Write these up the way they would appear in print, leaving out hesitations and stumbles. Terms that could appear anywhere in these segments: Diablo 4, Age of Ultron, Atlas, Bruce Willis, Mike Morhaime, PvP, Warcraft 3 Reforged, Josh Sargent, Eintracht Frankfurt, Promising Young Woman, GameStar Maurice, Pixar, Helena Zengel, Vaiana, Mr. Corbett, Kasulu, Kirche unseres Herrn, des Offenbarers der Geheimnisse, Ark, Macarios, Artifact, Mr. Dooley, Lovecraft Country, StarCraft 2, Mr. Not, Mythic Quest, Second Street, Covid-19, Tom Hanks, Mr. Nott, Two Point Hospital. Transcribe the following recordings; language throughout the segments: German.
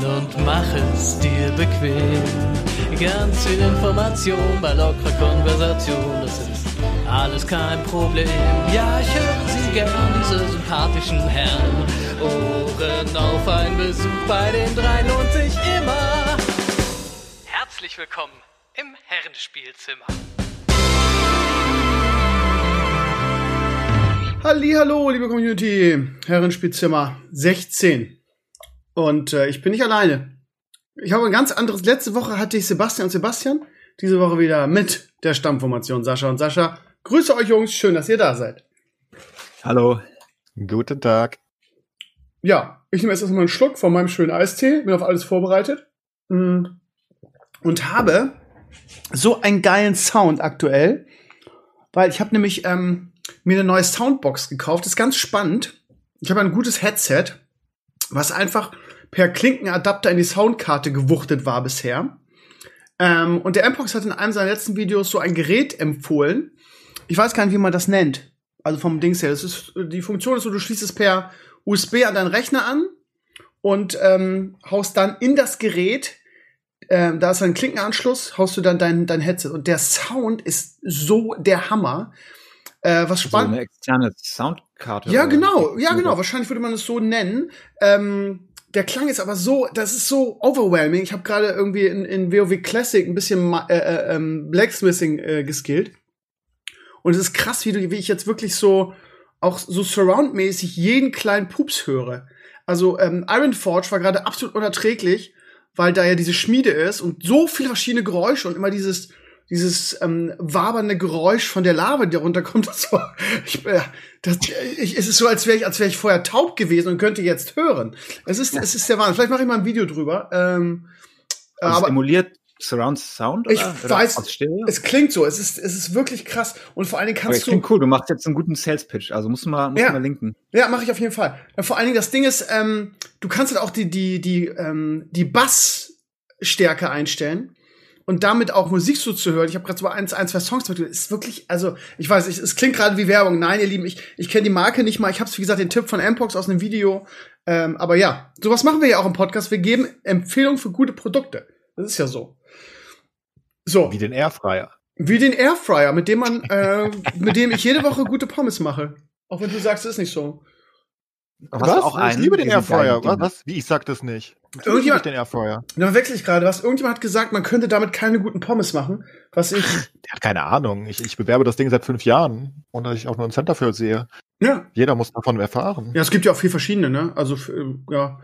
rein und mach es dir bequem. Ganz viel Information bei lockerer Konversation, das ist alles kein Problem. Ja, ich höre sie gern, diese sympathischen Herren. Ohren auf, ein Besuch bei den dreien lohnt sich immer. Herzlich willkommen im Herrenspielzimmer. Hallihallo, liebe Community, Herrenspielzimmer 16. Und ich bin nicht alleine. Ich habe ein ganz anderes. Letzte Woche hatte ich Sebastian und Sebastian. Diese Woche wieder mit der Stammformation Sascha und Sascha. Grüße euch, Jungs. Schön, dass ihr da seid. Hallo. Guten Tag. Ja, ich nehme jetzt erstmal einen Schluck von meinem schönen Eistee. Bin auf alles vorbereitet. Und habe so einen geilen Sound aktuell. Weil ich habe nämlich mir eine neue Soundbox gekauft. Das ist ganz spannend. Ich habe ein gutes Headset, was einfach per Klinkenadapter in die Soundkarte gewuchtet war bisher. Und der Mpox hat in einem seiner letzten Videos so ein Gerät empfohlen. Ich weiß gar nicht, wie man das nennt. Also vom Dings her. Das ist, die Funktion ist so, du schließt es per USB an deinen Rechner an und haust dann in das Gerät, da ist ein Klinkenanschluss, haust du dann dein Headset. Und der Sound ist so der Hammer. Was spannend. Also eine externe Soundkarte. Ja, genau. Wahrscheinlich würde man es so nennen. Der Klang ist aber so, das ist so overwhelming. Ich habe gerade irgendwie in WoW Classic ein bisschen Blacksmithing geskillt. Und es ist krass, wie ich jetzt wirklich so, auch so surroundmäßig jeden kleinen Pups höre. Also Ironforge war gerade absolut unerträglich, weil da ja diese Schmiede ist und so viele verschiedene Geräusche und immer dieses wabernde Geräusch von der Lava, die runterkommt, es ist so, als wäre ich vorher taub gewesen und könnte jetzt hören. Es ist der Wahnsinn. Vielleicht mache ich mal ein Video drüber. Aber emuliert Surround Sound? Oder? Ich weiß, es klingt so. Es ist wirklich krass. Und vor allen Dingen kannst du. Cool, du machst jetzt einen guten Sales Pitch. Also musst du mal linken. Ja, mache ich auf jeden Fall. Und vor allen Dingen, das Ding ist, du kannst halt auch die Bassstärke einstellen. Und damit auch Musik so zu hören. Ich habe gerade so ein, zwei Songs mitgehört. Ist wirklich, also, ich weiß, es klingt gerade wie Werbung. Nein, ihr Lieben, ich kenne die Marke nicht mal. Ich habe es, wie gesagt, den Tipp von Mpox aus einem Video. Aber ja, sowas machen wir ja auch im Podcast. Wir geben Empfehlungen für gute Produkte. Das ist ja so. So. Wie den Airfryer. Wie den Airfryer, mit dem ich jede Woche gute Pommes mache. Auch wenn du sagst, es ist nicht so. Was? Auch ich liebe den Airfryer. Was? Wie? Ich sag das nicht. Natürlich liebe ich den Airfryer. Da wechsle ich gerade was. Irgendjemand hat gesagt, man könnte damit keine guten Pommes machen. Was ich. Der hat keine Ahnung. Ich bewerbe das Ding seit 5 Jahren. Und dass ich auch nur einen Centerfield sehe. Ja. Jeder muss davon erfahren. Ja, es gibt ja auch viel verschiedene, ne? Also, ja.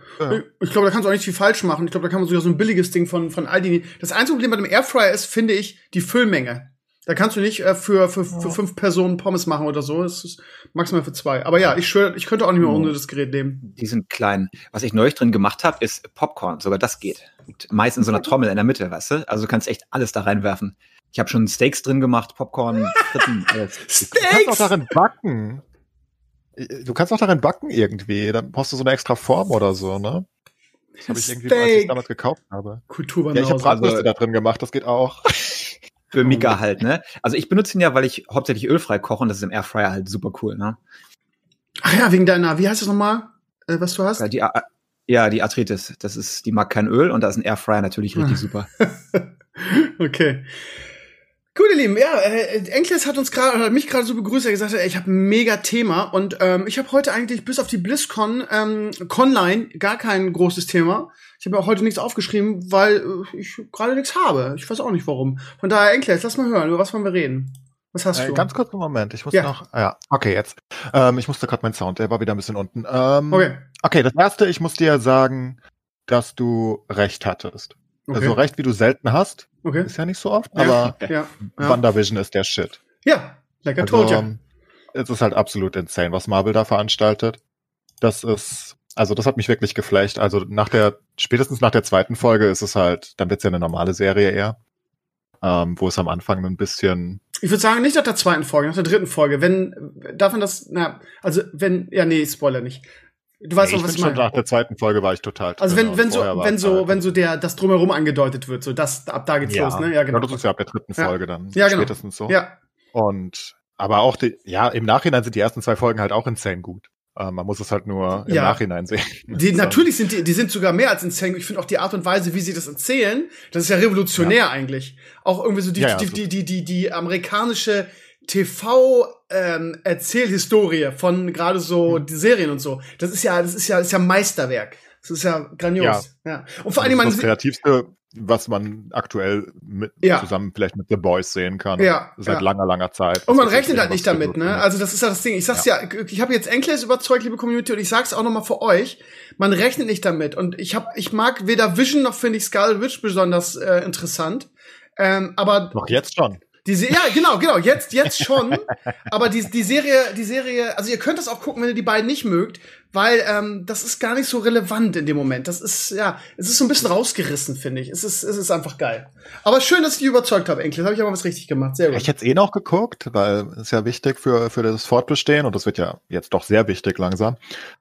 Ich glaube, da kannst du auch nicht viel falsch machen. Ich glaube, da kann man sogar so ein billiges Ding von Aldi. Das einzige Problem bei dem Airfryer ist, finde ich, die Füllmenge. Da kannst du nicht für 5 Personen Pommes machen oder so. Das ist maximal für 2. Aber ja, ich schwöre, ich könnte auch nicht mehr ohne das Gerät nehmen. Die sind klein. Was ich neulich drin gemacht habe, ist Popcorn. Sogar das geht. Und meist in so einer Trommel in der Mitte, weißt du? Also du kannst echt alles da reinwerfen. Ich habe schon Steaks drin gemacht, Popcorn, Fritten. Steaks! Du kannst auch darin backen. Du kannst auch darin backen irgendwie. Dann brauchst du so eine extra Form oder so, ne? Das habe ich irgendwie, als ich damals gekauft habe. Kulturwandel. Ja, ich habe Bratwürste da drin gemacht. Das geht auch. Für Mika halt, ne? Also ich benutze ihn ja, weil ich hauptsächlich ölfrei koche und das ist im Airfryer halt super cool, ne? Ach ja, wegen deiner, wie heißt das nochmal, was du hast? Die Arthritis. Das ist, die mag kein Öl und da ist ein Airfryer natürlich richtig super. Okay. Gut, ihr Lieben, ja, Enkles hat mich gerade so begrüßt, er gesagt hat, ich habe ein mega Thema und ich habe heute eigentlich bis auf die BlizzCon online gar kein großes Thema. Ich habe ja auch heute nichts aufgeschrieben, weil ich gerade nichts habe. Ich weiß auch nicht, warum. Von daher, Enkles, lass mal hören, über was wollen wir reden? Was hast du? Ganz kurz einen Moment, ich muss noch... Ja, okay, jetzt. Ich musste gerade meinen Sound, der war wieder ein bisschen unten. Okay, das Erste, ich muss dir sagen, dass du recht hattest. Okay. Also recht, wie du selten hast. Okay. Ist ja nicht so oft, aber WandaVision ist der Shit. Ja, like I told you. Es ist halt absolut insane, was Marvel da veranstaltet. Das ist... Also das hat mich wirklich geflasht. Also spätestens nach der 2. Folge ist es halt, dann wird's ja eine normale Serie eher, wo es am Anfang ein bisschen. Ich würde sagen, nicht nach der 2. Folge, nach der 3. Folge. Spoiler nicht. Du weißt doch, was ich meine. Schon nach der 2. Folge war ich total. Also wenn das drumherum angedeutet wird, so das ab da geht's los, ne? Ja, genau. Das ist ja ab der 3. Folge dann. Ja, genau. Spätestens so. Ja. Und aber auch im Nachhinein sind die ersten 2 Folgen halt auch insane gut. Man muss es halt nur im Nachhinein sehen. Natürlich sind die sogar mehr als insane. Ich finde auch die Art und Weise, wie sie das erzählen, das ist ja revolutionär eigentlich. Auch irgendwie so die amerikanische TV-Erzählhistorie von gerade so die Serien und so. Das ist ja Meisterwerk. Das ist ja grandios. Ja. Und vor allem das Kreativste, was man aktuell mit, zusammen vielleicht mit The Boys sehen kann. Ja. Seit langer Zeit. Und man rechnet halt nicht damit, ne? Also das ist ja das Ding. Ich sag's ich habe jetzt endlich überzeugt, liebe Community, und ich sag's auch nochmal für euch. Man rechnet nicht damit. Und ich mag weder Vision noch finde ich Scarlet Witch besonders interessant. Aber doch jetzt schon. Jetzt schon. Aber die Serie, also ihr könnt das auch gucken, wenn ihr die beiden nicht mögt, weil das ist gar nicht so relevant in dem Moment. Das ist es ist so ein bisschen rausgerissen, finde ich. Es ist einfach geil. Aber schön, dass ich die überzeugt habe, Enkel. Das habe ich aber was richtig gemacht. Sehr gut. Ich hätte es noch geguckt, weil es ja wichtig für das Fortbestehen und das wird ja jetzt doch sehr wichtig langsam,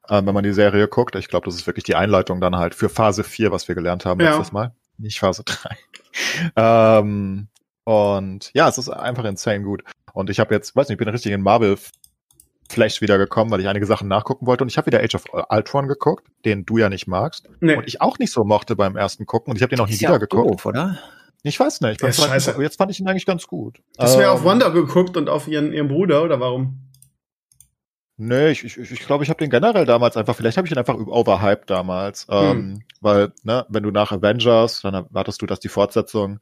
wenn man die Serie guckt. Ich glaube, das ist wirklich die Einleitung dann halt für Phase 4, was wir gelernt haben letztes Mal. Nicht Phase 3. Und ja, es ist einfach insane gut. Und ich habe jetzt, weiß nicht, ich bin richtig in Marvel-Flash wiedergekommen, weil ich einige Sachen nachgucken wollte. Und ich habe wieder Age of Ultron geguckt, den du ja nicht magst. Nee. Und ich auch nicht so mochte beim ersten Gucken. Und ich habe den auch nie wieder geguckt. Doof, oder? Ich weiß nicht. Jetzt fand ich ihn eigentlich ganz gut. Hast du ja auf Wanda geguckt und auf ihren Bruder, oder warum? Nee, ich glaube, ich habe den generell damals einfach, vielleicht habe ich ihn einfach overhyped damals. Weil, ne, wenn du nach Avengers, dann erwartest du, dass die Fortsetzung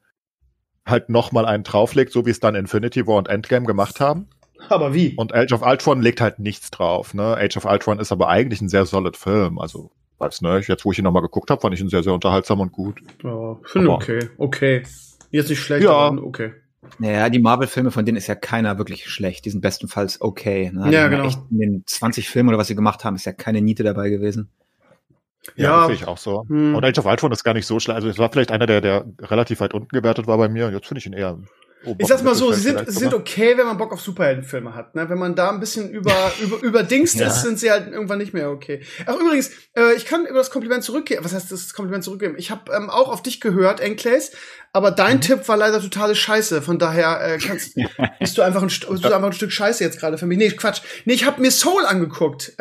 halt nochmal einen drauflegt, so wie es dann Infinity War und Endgame gemacht haben. Aber wie? Und Age of Ultron legt halt nichts drauf, ne? Age of Ultron ist aber eigentlich ein sehr solid Film, also weiß nicht, jetzt wo ich ihn nochmal geguckt habe, fand ich ihn sehr, sehr unterhaltsam und gut. Ja, finde okay. Jetzt nicht schlecht, aber okay. Naja, die Marvel-Filme, von denen ist ja keiner wirklich schlecht, die sind bestenfalls okay, ne? Ja, genau. Echt in den 20 Filmen oder was sie gemacht haben, ist ja keine Niete dabei gewesen. Ja, das sehe ich auch so. Und Age of Ultron ist gar nicht so schlecht. Also es war vielleicht einer, der relativ weit unten gewertet war bei mir. Und jetzt finde ich ihn eher. Ich sag's mal so, sie sind okay, wenn man Bock auf Superheldenfilme hat. Ne? Wenn man da ein bisschen überdingst ist, sind sie halt irgendwann nicht mehr okay. Ach übrigens, ich kann über das Kompliment zurückgeben. Was heißt das Kompliment zurückgeben? Ich habe auch auf dich gehört, Enclays, aber dein Tipp war leider totale Scheiße. Von daher bist du einfach ein Stück Scheiße jetzt gerade für mich. Nee, Quatsch. Nee, ich habe mir Soul angeguckt.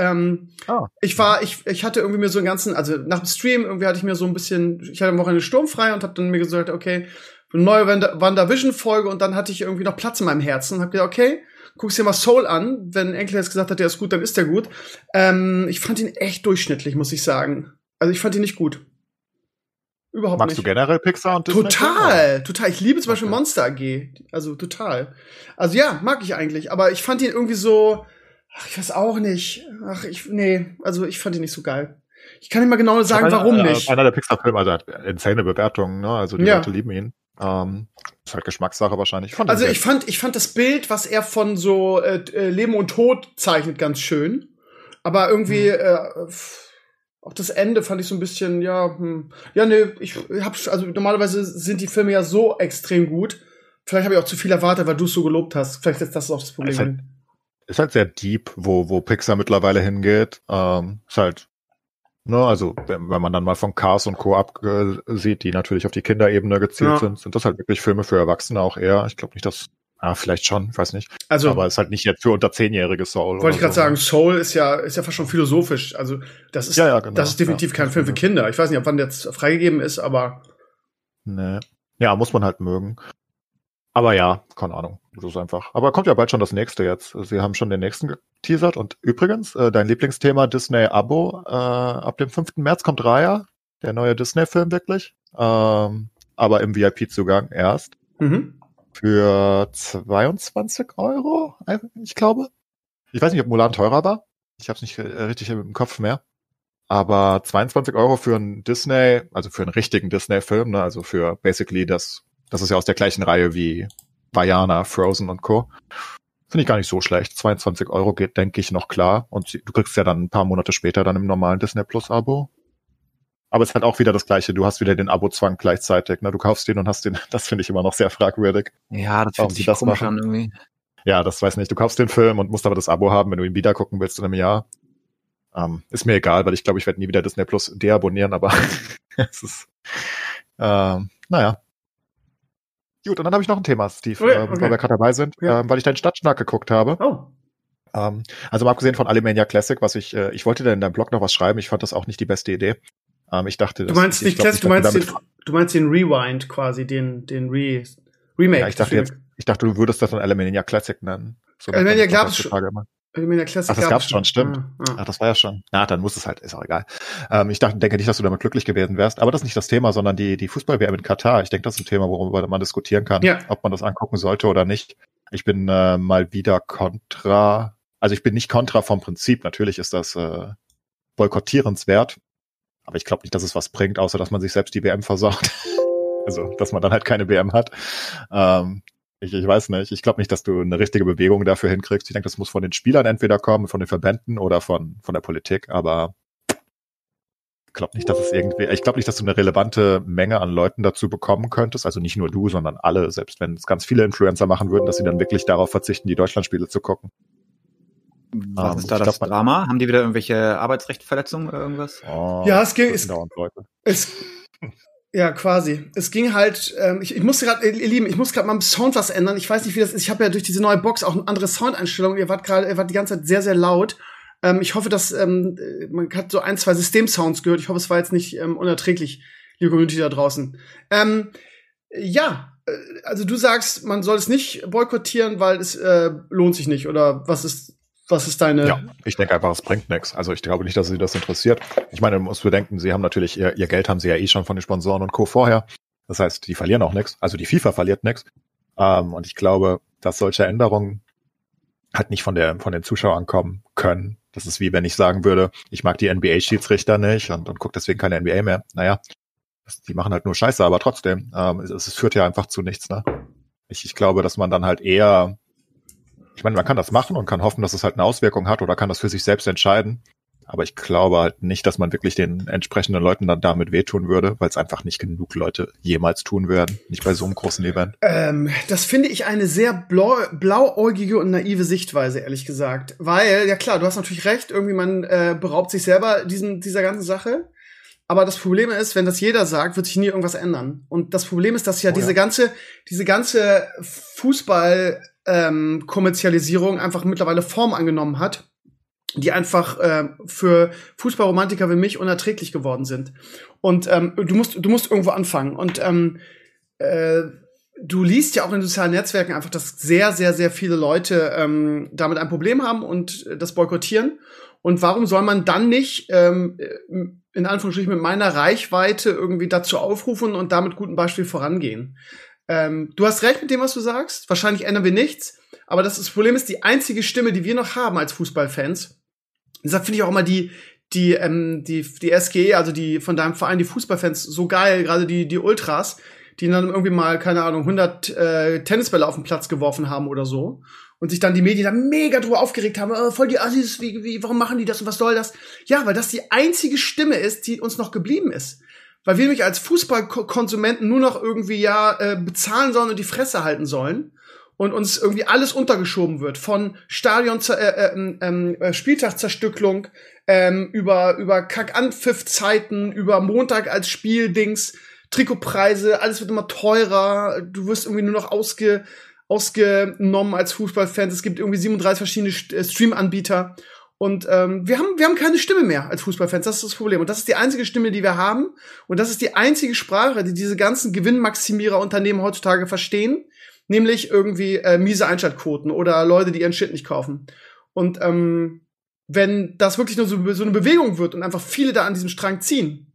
Ich hatte irgendwie mir so einen ganzen, also nach dem Stream irgendwie hatte ich mir so ein bisschen, ich hatte am Wochenende sturmfrei und habe dann mir gesagt, okay, eine neue WandaVision-Folge und dann hatte ich irgendwie noch Platz in meinem Herzen und hab gedacht, okay, guck's dir mal Soul an. Wenn Enkel jetzt gesagt hat, der ist gut, dann ist der gut. Ich fand ihn echt durchschnittlich, muss ich sagen. Also ich fand ihn nicht gut. Überhaupt nicht. Magst du generell Pixar und Disney? Total. Ich liebe zum Beispiel Monster AG. Also total. Also ja, mag ich eigentlich. Aber ich fand ihn irgendwie so, ich weiß auch nicht. Ich fand ihn nicht so geil. Ich kann nicht mal genau sagen, warum nicht. Einer der Pixar-Filme, also hat insane Bewertungen, ne? Also die Leute lieben ihn. Ist halt Geschmackssache wahrscheinlich. Ich fand das Bild, was er von so Leben und Tod zeichnet, ganz schön. Aber irgendwie auch das Ende fand ich so ein bisschen, normalerweise sind die Filme ja so extrem gut. Vielleicht habe ich auch zu viel erwartet, weil du es so gelobt hast. Vielleicht ist das auch das Problem. Ist halt sehr deep, wo Pixar mittlerweile hingeht. Ist halt also, wenn man dann mal von Cars und Co. absieht, die natürlich auf die Kinderebene gezielt sind das halt wirklich Filme für Erwachsene auch eher. Ich glaube nicht, dass, vielleicht schon, ich weiß nicht. Also, aber es ist halt nicht jetzt für unter 10-jährige Soul. Wollte ich gerade sagen, Soul ist ja fast schon philosophisch. Also, das ist, genau. Das ist definitiv kein Film für Kinder. Ich weiß nicht, ab wann der jetzt freigegeben ist, aber. Nee. Ja, muss man halt mögen. Aber ja, keine Ahnung. Das ist einfach. Aber kommt ja bald schon das nächste jetzt. Sie haben schon den nächsten geteasert. Und übrigens, dein Lieblingsthema Disney-Abo. Ab dem 5. März kommt Raya, der neue Disney-Film wirklich. Aber im VIP-Zugang erst. Für 22 €, ich glaube. Ich weiß nicht, ob Mulan teurer war. Ich habe es nicht richtig im Kopf mehr. Aber 22 € für einen Disney, also für einen richtigen Disney-Film, ne? Also für basically das ist ja aus der gleichen Reihe wie Vaiana, Frozen und Co. Finde ich gar nicht so schlecht. 22 € geht, denke ich, noch klar. Und du kriegst ja dann ein paar Monate später dann im normalen Disney Plus Abo. Aber es ist halt auch wieder das Gleiche. Du hast wieder den Abo-Zwang gleichzeitig. Ne? Du kaufst den und hast den. Das finde ich immer noch sehr fragwürdig. Ja, das fühlt sich komisch an irgendwie. Ja, das weiß nicht. Du kaufst den Film und musst aber das Abo haben, wenn du ihn wieder gucken willst in einem Jahr. Ist mir egal, weil ich glaube, ich werde nie wieder Disney Plus deabonnieren. Aber es ist, naja. Gut, und dann habe ich noch ein Thema, Steve, weil wir gerade dabei sind, weil ich deinen Stadtschnack geguckt habe. Oh. Also mal abgesehen von Alemannia Classic, was ich wollte da in deinem Blog noch was schreiben, ich fand das auch nicht die beste Idee. Ich dachte, du meinst nicht Classic, du meinst den Rewind quasi, den Remake. Ja, ich dachte, du würdest das dann Alemannia Classic nennen. So Alemannia gab's schon. Alemannia Classic das gab's schon, stimmt. Ah. Ach, das war ja schon. Na, dann muss es halt, ist auch egal. Ich denke nicht, dass du damit glücklich gewesen wärst, aber das ist nicht das Thema, sondern die Fußball-WM in Katar. Ich denke, das ist ein Thema, worüber man diskutieren kann, ja, ob man das angucken sollte oder nicht. Ich bin mal wieder kontra. Also ich bin nicht kontra vom Prinzip. Natürlich ist das boykottierenswert. Aber ich glaube nicht, dass es was bringt, außer dass man sich selbst die WM versaut. Also, dass man dann halt keine WM hat. Ich weiß nicht. Ich glaube nicht, dass du eine richtige Bewegung dafür hinkriegst. Ich denke, das muss von den Spielern entweder kommen, von den Verbänden oder von der Politik. Aber ich glaube nicht, dass es irgendwie. Ich glaube nicht, dass du eine relevante Menge an Leuten dazu bekommen könntest. Also nicht nur du, sondern alle. Selbst wenn es ganz viele Influencer machen würden, dass sie dann wirklich darauf verzichten, die Deutschlandspiele zu gucken. Was ist da das Drama? Haben die wieder irgendwelche Arbeitsrechtsverletzungen oder irgendwas? Oh, ja, es ging. Ja, quasi. Es ging halt, ich muss gerade, ihr Lieben, ich muss gerade mal am Sound was ändern. Ich weiß nicht, wie das ist. Ich habe ja durch diese neue Box auch eine andere Soundeinstellung. Ihr wart die ganze Zeit sehr, sehr laut. Ich hoffe, dass man hat so ein, zwei Systemsounds gehört. Ich hoffe, es war jetzt nicht unerträglich, liebe Community da draußen. Ja. Also du sagst, man soll es nicht boykottieren, weil es lohnt sich nicht. Oder was ist. Was ist deine? Ja, ich denke einfach, es bringt nichts. Also ich glaube nicht, dass sie das interessiert. Ich meine, man muss bedenken, sie haben natürlich, ihr Geld haben sie ja eh schon von den Sponsoren und Co. vorher. Das heißt, die verlieren auch nichts. Also die FIFA verliert nichts. Und ich glaube, dass solche Änderungen halt nicht von den Zuschauern kommen können. Das ist wie, wenn ich sagen würde, ich mag die NBA-Schiedsrichter nicht und gucke deswegen keine NBA mehr. Naja, die machen halt nur Scheiße, aber trotzdem. Es führt ja einfach zu nichts, ne? Ich glaube, dass man dann halt eher. Ich meine, man kann das machen und kann hoffen, dass es halt eine Auswirkung hat oder kann das für sich selbst entscheiden. Aber ich glaube halt nicht, dass man wirklich den entsprechenden Leuten dann damit wehtun würde, weil es einfach nicht genug Leute jemals tun werden. Nicht bei so einem großen Event. Das finde ich eine sehr blauäugige und naive Sichtweise, ehrlich gesagt. Weil, ja klar, du hast natürlich recht, irgendwie man beraubt sich selber dieser ganzen Sache. Aber das Problem ist, wenn das jeder sagt, wird sich nie irgendwas ändern. Und das Problem ist, dass ja, diese ganze Fußball- Kommerzialisierung einfach mittlerweile Form angenommen hat, die einfach für Fußballromantiker wie mich unerträglich geworden sind. Und du musst irgendwo anfangen. Und du liest ja auch in sozialen Netzwerken einfach, dass sehr, sehr, sehr viele Leute damit ein Problem haben und das boykottieren. Und warum soll man dann nicht in Anführungsstrichen mit meiner Reichweite irgendwie dazu aufrufen und damit gutem Beispiel vorangehen? Du hast recht mit dem, was du sagst. Wahrscheinlich ändern wir nichts. Aber das Problem ist, die einzige Stimme, die wir noch haben als Fußballfans, deshalb finde ich auch immer die SGE, also die von deinem Verein, die Fußballfans, so geil, gerade die Ultras, die dann irgendwie mal, keine Ahnung, 100 Tennisbälle auf den Platz geworfen haben oder so. Und sich dann die Medien da mega drüber aufgeregt haben, voll die Assis, warum machen die das und was soll das? Ja, weil das die einzige Stimme ist, die uns noch geblieben ist. Weil wir nämlich als Fußballkonsumenten nur noch irgendwie bezahlen sollen und die Fresse halten sollen und uns irgendwie alles untergeschoben wird, von Stadion Spieltagzerstücklung über Kackanpfiffzeiten, über Montag als Spieldings, Trikotpreise, alles wird immer teurer, du wirst irgendwie nur noch ausgenommen als Fußballfans. Es gibt irgendwie 37 verschiedene Stream-Anbieter. Und wir haben keine Stimme mehr als Fußballfans, das ist das Problem. Und das ist die einzige Stimme, die wir haben. Und das ist die einzige Sprache, die diese ganzen Gewinnmaximierer-Unternehmen heutzutage verstehen. Nämlich irgendwie miese Einschaltquoten oder Leute, die ihren Shit nicht kaufen. Und wenn das wirklich nur so eine Bewegung wird und einfach viele da an diesem Strang ziehen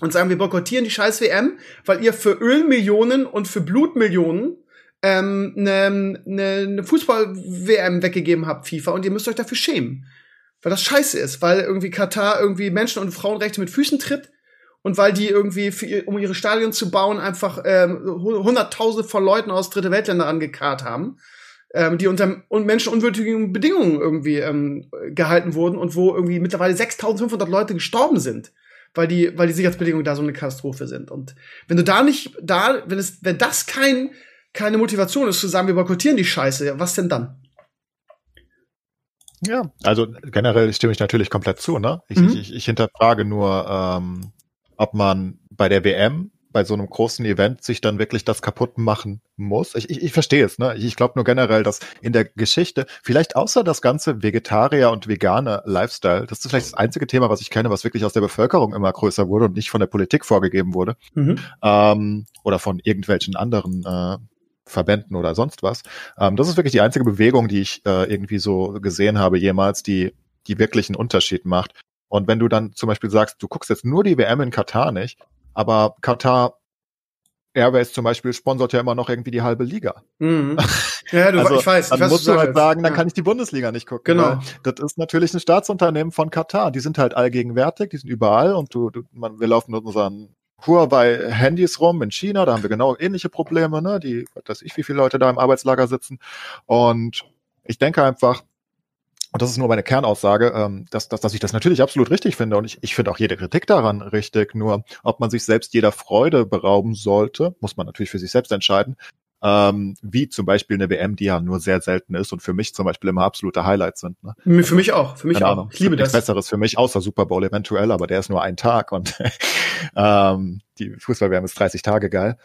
und sagen, wir boykottieren die scheiß WM, weil ihr für Ölmillionen und für Blutmillionen eine Fußball-WM weggegeben habt, FIFA, und ihr müsst euch dafür schämen. Weil das scheiße ist, weil irgendwie Katar irgendwie Menschen- und Frauenrechte mit Füßen tritt und weil die irgendwie, um ihre Stadien zu bauen, einfach Hunderttausende von Leuten aus dritte Weltländer rangekarrt haben, die unter menschenunwürdigen Bedingungen irgendwie gehalten wurden und wo irgendwie mittlerweile 6.500 Leute gestorben sind, weil die Sicherheitsbedingungen da so eine Katastrophe sind. Und wenn du da nicht, wenn das keine Motivation ist, zu sagen, wir boykottieren die Scheiße, was denn dann? Ja, also generell stimme ich natürlich komplett zu, ne? Ich hinterfrage nur, ob man bei der WM bei so einem großen Event sich dann wirklich das kaputt machen muss. Ich verstehe es, ne? Ich glaube nur generell, dass in der Geschichte, vielleicht außer das ganze Vegetarier- und Veganer-Lifestyle, das ist vielleicht das einzige Thema, was ich kenne, was wirklich aus der Bevölkerung immer größer wurde und nicht von der Politik vorgegeben wurde. Oder von irgendwelchen anderen Verbänden oder sonst was. Das ist wirklich die einzige Bewegung, die ich irgendwie so gesehen habe jemals, die wirklich einen Unterschied macht. Und wenn du dann zum Beispiel sagst, du guckst jetzt nur die WM in Katar nicht, aber Katar Airways zum Beispiel sponsert ja immer noch irgendwie die halbe Liga. Ja, du, also, ich weiß, musst du halt sagen, dann kann ich die Bundesliga nicht gucken. Genau. Das ist natürlich ein Staatsunternehmen von Katar. Die sind halt allgegenwärtig, die sind überall und wir laufen mit unseren Huawei-Handys rum in China, da haben wir genau ähnliche Probleme, ne? Wie viele Leute da im Arbeitslager sitzen. Und ich denke einfach, und das ist nur meine Kernaussage, dass ich das natürlich absolut richtig finde. Und ich finde auch jede Kritik daran richtig. Nur, ob man sich selbst jeder Freude berauben sollte, muss man natürlich für sich selbst entscheiden. Wie zum Beispiel eine WM, die ja nur sehr selten ist und für mich zum Beispiel immer absolute Highlights sind. Ne? Für mich auch. Ich liebe das. Nichts Besseres für mich, außer Super Bowl eventuell, aber der ist nur ein Tag und die Fußball-WM ist 30 Tage geil.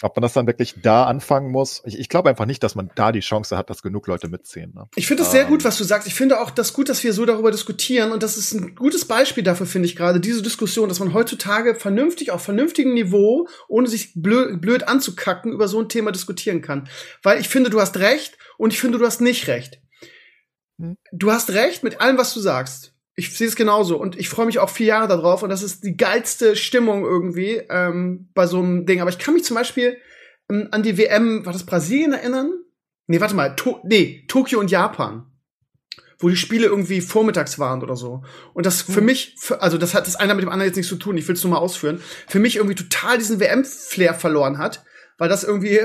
Ob man das dann wirklich da anfangen muss, ich glaube einfach nicht, dass man da die Chance hat, dass genug Leute mitziehen. Ne? Ich finde es sehr gut, was du sagst. Ich finde auch das gut, dass wir so darüber diskutieren. Und das ist ein gutes Beispiel dafür, finde ich gerade, diese Diskussion, dass man heutzutage vernünftig, auf vernünftigem Niveau, ohne sich blöd anzukacken, über so ein Thema diskutieren kann. Weil ich finde, du hast recht und ich finde, du hast nicht recht. Du hast recht mit allem, was du sagst. Ich sehe es genauso und ich freue mich auch 4 Jahre darauf und das ist die geilste Stimmung irgendwie bei so einem Ding. Aber ich kann mich zum Beispiel an die WM, war das Brasilien, erinnern? Nee, warte mal, Tokio und Japan, wo die Spiele irgendwie vormittags waren oder so. Und das für mich, also das hat das eine mit dem anderen jetzt nichts zu tun, ich will es nur mal ausführen, für mich irgendwie total diesen WM-Flair verloren hat, weil das irgendwie,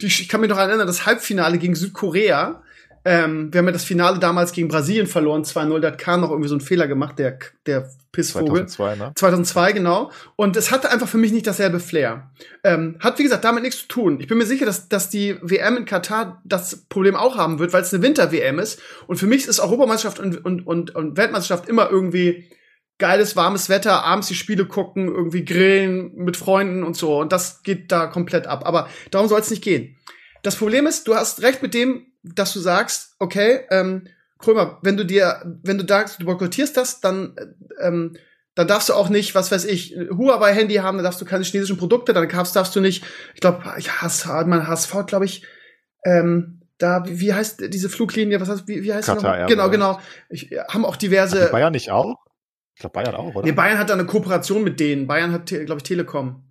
ich kann mich noch erinnern, das Halbfinale gegen Südkorea, wir haben ja das Finale damals gegen Brasilien verloren, 2-0, da hat Kahn noch irgendwie so einen Fehler gemacht, der Pissvogel. 2002, ne? 2002, genau. Und es hatte einfach für mich nicht dasselbe Flair. Hat, wie gesagt, damit nichts zu tun. Ich bin mir sicher, dass die WM in Katar das Problem auch haben wird, weil es eine Winter-WM ist. Und für mich ist Europameisterschaft und Weltmeisterschaft immer irgendwie geiles, warmes Wetter, abends die Spiele gucken, irgendwie grillen mit Freunden und so. Und das geht da komplett ab. Aber darum soll es nicht gehen. Das Problem ist, du hast recht mit dem, dass du sagst, okay, Krömer, wenn du sagst, du boykottierst das, dann darfst du auch nicht, was weiß ich, Huawei-Handy haben, dann darfst du keine chinesischen Produkte, dann darfst du nicht, ich glaube, HSV, glaube ich, wie heißt diese Fluglinie, wie heißt Katar, die noch? Genau. Haben auch diverse. Hat Bayern nicht auch? Ich glaube, Bayern auch, oder? Nee, Bayern hat da eine Kooperation mit denen. Bayern hat, glaube ich, Telekom.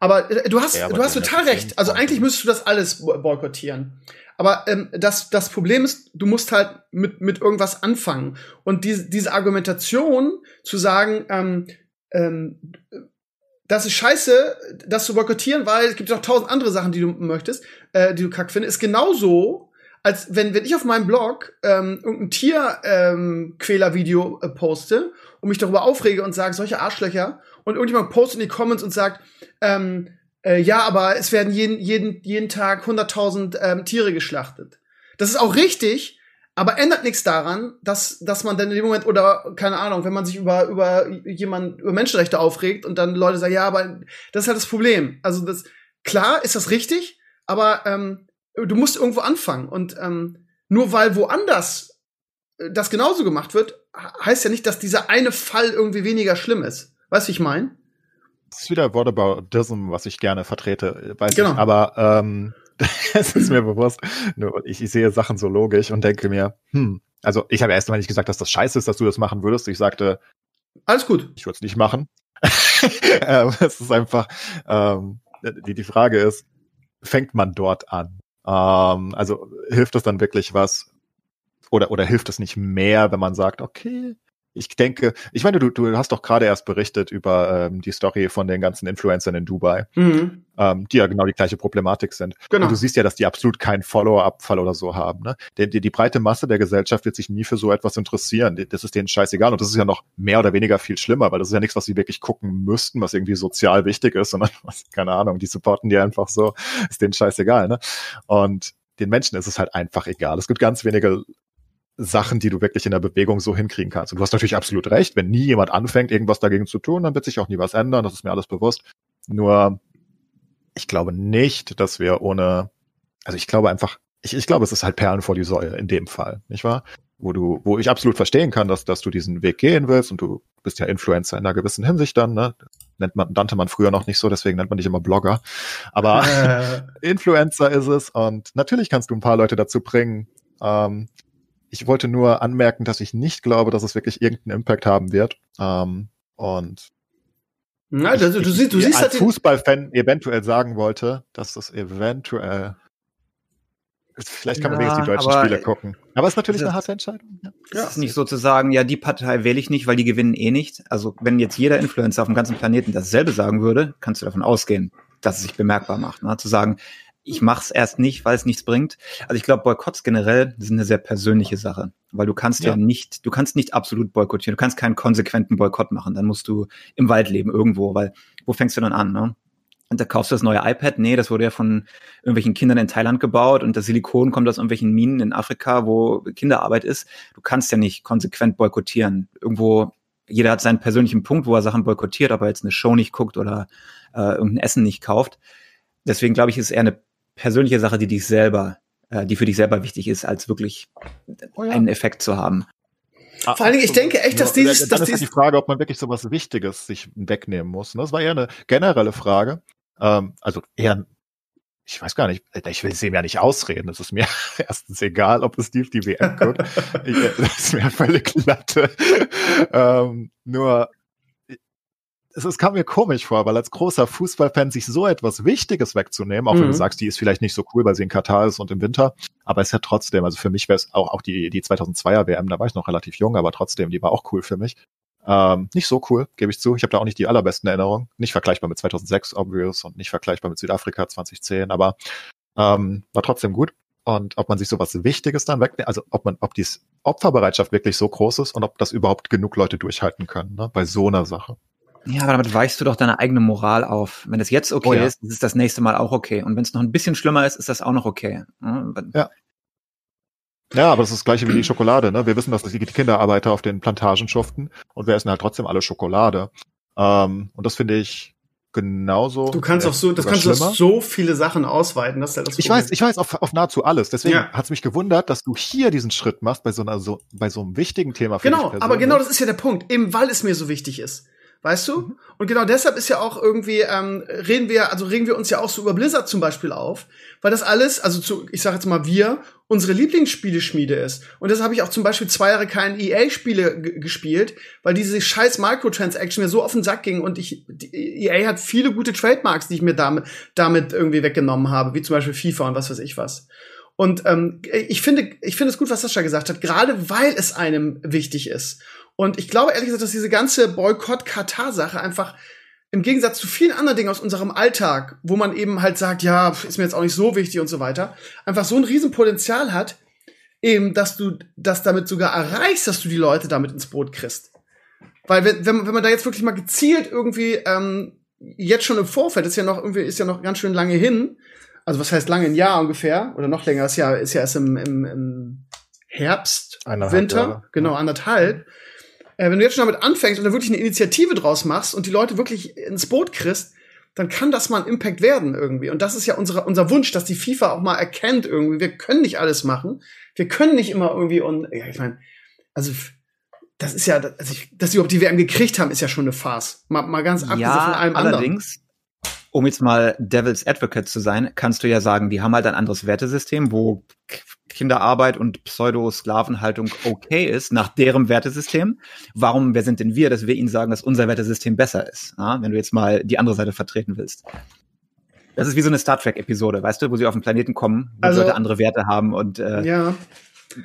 Aber du hast total recht. Also eigentlich müsstest du das alles boykottieren. Aber das Problem ist, du musst halt mit irgendwas anfangen. Und diese Argumentation zu sagen, das ist scheiße, das zu boykottieren, weil es gibt ja noch 1000 andere Sachen, die du möchtest, die du kack findest, ist genauso, als wenn ich auf meinem Blog irgendein Tierquäler-Video poste und mich darüber aufrege und sage, solche Arschlöcher, und irgendjemand postet in die Comments und sagt, ja, aber es werden jeden Tag 100.000 Tiere geschlachtet. Das ist auch richtig, aber ändert nichts daran, dass man dann in dem Moment, oder keine Ahnung, wenn man sich über Menschenrechte aufregt und dann Leute sagen, ja, aber das ist halt das Problem. Also das, klar ist das richtig, aber du musst irgendwo anfangen. Und nur weil woanders das genauso gemacht wird, heißt ja nicht, dass dieser eine Fall irgendwie weniger schlimm ist. Weißt du, ich meine? Das ist wieder Whataboutism, was ich gerne vertrete. Weiß ich, aber es ist mir bewusst. Nur ich sehe Sachen so logisch und denke mir, also ich habe erst mal nicht gesagt, dass das scheiße ist, dass du das machen würdest. Ich sagte, alles gut. Ich würde es nicht machen. Es ist einfach, die Frage ist, fängt man dort an? Also hilft es dann wirklich was? Oder hilft es nicht mehr, wenn man sagt, okay, ich denke, ich meine, du hast doch gerade erst berichtet über die Story von den ganzen Influencern in Dubai, die ja genau die gleiche Problematik sind. Genau. Und du siehst ja, dass die absolut keinen Follower-Abfall oder so haben. Ne? Die breite Masse der Gesellschaft wird sich nie für so etwas interessieren. Das ist denen scheißegal. Und das ist ja noch mehr oder weniger viel schlimmer, weil das ist ja nichts, was sie wirklich gucken müssten, was irgendwie sozial wichtig ist, sondern, keine Ahnung, die supporten die einfach so. Ist denen scheißegal. Ne? Und den Menschen ist es halt einfach egal. Es gibt ganz wenige Sachen, die du wirklich in der Bewegung so hinkriegen kannst. Und du hast natürlich absolut recht, wenn nie jemand anfängt, irgendwas dagegen zu tun, dann wird sich auch nie was ändern, das ist mir alles bewusst. Nur, ich glaube nicht, dass wir ohne, also ich glaube einfach, ich glaube, es ist halt Perlen vor die Säue in dem Fall, nicht wahr? Wo ich absolut verstehen kann, dass du diesen Weg gehen willst und du bist ja Influencer in einer gewissen Hinsicht dann, ne? Nannte man früher noch nicht so, deswegen nennt man dich immer Blogger. Aber Influencer ist es und natürlich kannst du ein paar Leute dazu bringen. Ich wollte nur anmerken, dass ich nicht glaube, dass es wirklich irgendeinen Impact haben wird. Du siehst als Fußballfan eventuell sagen wollte, dass das eventuell vielleicht kann man wenigstens die deutschen Spiele gucken. Aber es ist natürlich eine harte Entscheidung. Ja. Es ist nicht so zu sagen, ja, die Partei wähle ich nicht, weil die gewinnen eh nicht. Also wenn jetzt jeder Influencer auf dem ganzen Planeten dasselbe sagen würde, kannst du davon ausgehen, dass es sich bemerkbar macht. Ne? Zu sagen, ich mach's erst nicht, weil es nichts bringt. Also ich glaube, Boykotts generell sind eine sehr persönliche Sache. Weil du kannst nicht absolut boykottieren. Du kannst keinen konsequenten Boykott machen. Dann musst du im Wald leben irgendwo. Weil wo fängst du dann an, ne? Und da kaufst du das neue iPad? Nee, das wurde ja von irgendwelchen Kindern in Thailand gebaut und das Silikon kommt aus irgendwelchen Minen in Afrika, wo Kinderarbeit ist. Du kannst ja nicht konsequent boykottieren. Irgendwo, jeder hat seinen persönlichen Punkt, wo er Sachen boykottiert, ob er jetzt eine Show nicht guckt oder irgendein Essen nicht kauft. Deswegen glaube ich, ist es eher eine persönliche Sache, die für dich selber wichtig ist, als wirklich einen Effekt zu haben. Vor allen Dingen, ich denke echt, dass dieses... Dann ist die Frage, ob man wirklich so was Wichtiges sich wegnehmen muss. Das war eher eine generelle Frage. Also eher, ich weiß gar nicht, ich will es ihm ja nicht ausreden, es ist mir erstens egal, ob es Steve die WM guckt, das ist mir völlig Latte. Nur, es kam mir komisch vor, weil als großer Fußballfan sich so etwas Wichtiges wegzunehmen, auch wenn du sagst, die ist vielleicht nicht so cool, weil sie in Katar ist und im Winter, aber es ist ja trotzdem, also für mich wäre es auch die 2002er WM, da war ich noch relativ jung, aber trotzdem, die war auch cool für mich. Nicht so cool, gebe ich zu. Ich habe da auch nicht die allerbesten Erinnerungen. Nicht vergleichbar mit 2006, obvious, und nicht vergleichbar mit Südafrika 2010, aber war trotzdem gut. Und ob man sich sowas Wichtiges dann wegnimmt, also ob die Opferbereitschaft wirklich so groß ist und ob das überhaupt genug Leute durchhalten können, ne, bei so einer Sache. Ja, aber damit weichst du doch deine eigene Moral auf. Wenn es jetzt okay ist, ist es das nächste Mal auch okay. Und wenn es noch ein bisschen schlimmer ist, ist das auch noch okay. Hm? Ja. Ja, aber das ist das Gleiche wie die Schokolade, ne? Wir wissen, dass die Kinderarbeiter auf den Plantagen schuften und wir essen halt trotzdem alle Schokolade. Und das finde ich genauso. Du kannst auf so viele Sachen ausweiten, dass das ich weiß auf nahezu alles. Deswegen hat's mich gewundert, dass du hier diesen Schritt machst bei so einem wichtigen Thema für dich persönlich. Aber genau, das ist ja der Punkt, eben weil es mir so wichtig ist. Weißt du? Mhm. Und genau deshalb ist ja auch irgendwie, regen wir uns ja auch so über Blizzard zum Beispiel auf, weil das alles, ich sag jetzt mal wir, unsere Lieblingsspieleschmiede ist. Und deshalb habe ich auch zum Beispiel 2 Jahre keine EA-Spiele gespielt, weil diese scheiß Microtransaction mir so auf den Sack ging und EA hat viele gute Trademarks, die ich mir damit irgendwie weggenommen habe, wie zum Beispiel FIFA und was weiß ich was. Und ich finde es gut, was Sascha gesagt hat, gerade weil es einem wichtig ist. Und ich glaube ehrlich gesagt, dass diese ganze Boykott-Katar-Sache einfach im Gegensatz zu vielen anderen Dingen aus unserem Alltag, wo man eben halt sagt, ja, ist mir jetzt auch nicht so wichtig und so weiter, einfach so ein Riesenpotenzial hat, eben, dass du das damit sogar erreichst, dass du die Leute damit ins Boot kriegst. Weil wenn man da jetzt wirklich mal gezielt irgendwie jetzt schon im Vorfeld, ist ja noch ganz schön lange hin, also was heißt lange, ein Jahr ungefähr, oder noch länger, das Jahr ist ja erst im Herbst, Winter, genau, 1,5. Wenn du jetzt schon damit anfängst und da wirklich eine Initiative draus machst und die Leute wirklich ins Boot kriegst, dann kann das mal ein Impact werden irgendwie. Und das ist ja unser Wunsch, dass die FIFA auch mal erkennt irgendwie, wir können nicht alles machen. Wir können nicht immer irgendwie ich meine, also das ist ja, dass sie überhaupt die WM gekriegt haben, ist ja schon eine Farce. Mal ganz abgesehen von allem anderen. Allerdings, um jetzt mal Devil's Advocate zu sein, kannst du ja sagen, die haben halt ein anderes Wertesystem, wo Kinderarbeit und Pseudo-Sklavenhaltung okay ist, nach deren Wertesystem. Wer sind denn wir, dass wir ihnen sagen, dass unser Wertesystem besser ist? Ja, wenn du jetzt mal die andere Seite vertreten willst. Das ist wie so eine Star Trek-Episode, weißt du, wo sie auf den Planeten kommen, wo Leute andere Werte haben und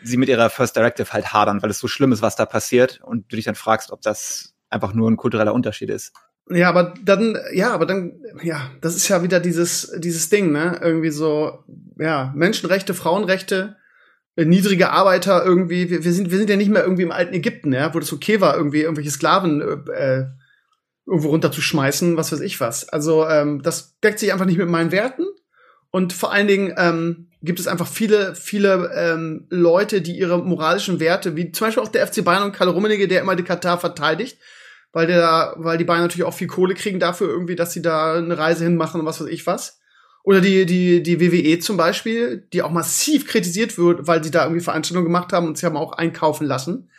sie mit ihrer First Directive halt hadern, weil es so schlimm ist, was da passiert und du dich dann fragst, ob das einfach nur ein kultureller Unterschied ist. Ja, aber dann, das ist ja wieder dieses Ding, ne? Irgendwie so, ja, Menschenrechte, Frauenrechte, niedrige Arbeiter irgendwie, wir sind ja nicht mehr irgendwie im alten Ägypten, ja, wo das okay war, irgendwie irgendwelche Sklaven irgendwo runterzuschmeißen, was weiß ich was. Also, das deckt sich einfach nicht mit meinen Werten und vor allen Dingen, gibt es einfach viele Leute, die ihre moralischen Werte, wie zum Beispiel auch der FC Bayern und Karl Rummenigge, der immer die Katar verteidigt, weil die Bayern natürlich auch viel Kohle kriegen dafür irgendwie, dass sie da eine Reise hinmachen und was weiß ich was. Oder die WWE zum Beispiel, die auch massiv kritisiert wird, weil sie da irgendwie Veranstaltungen gemacht haben und sie haben auch einkaufen lassen.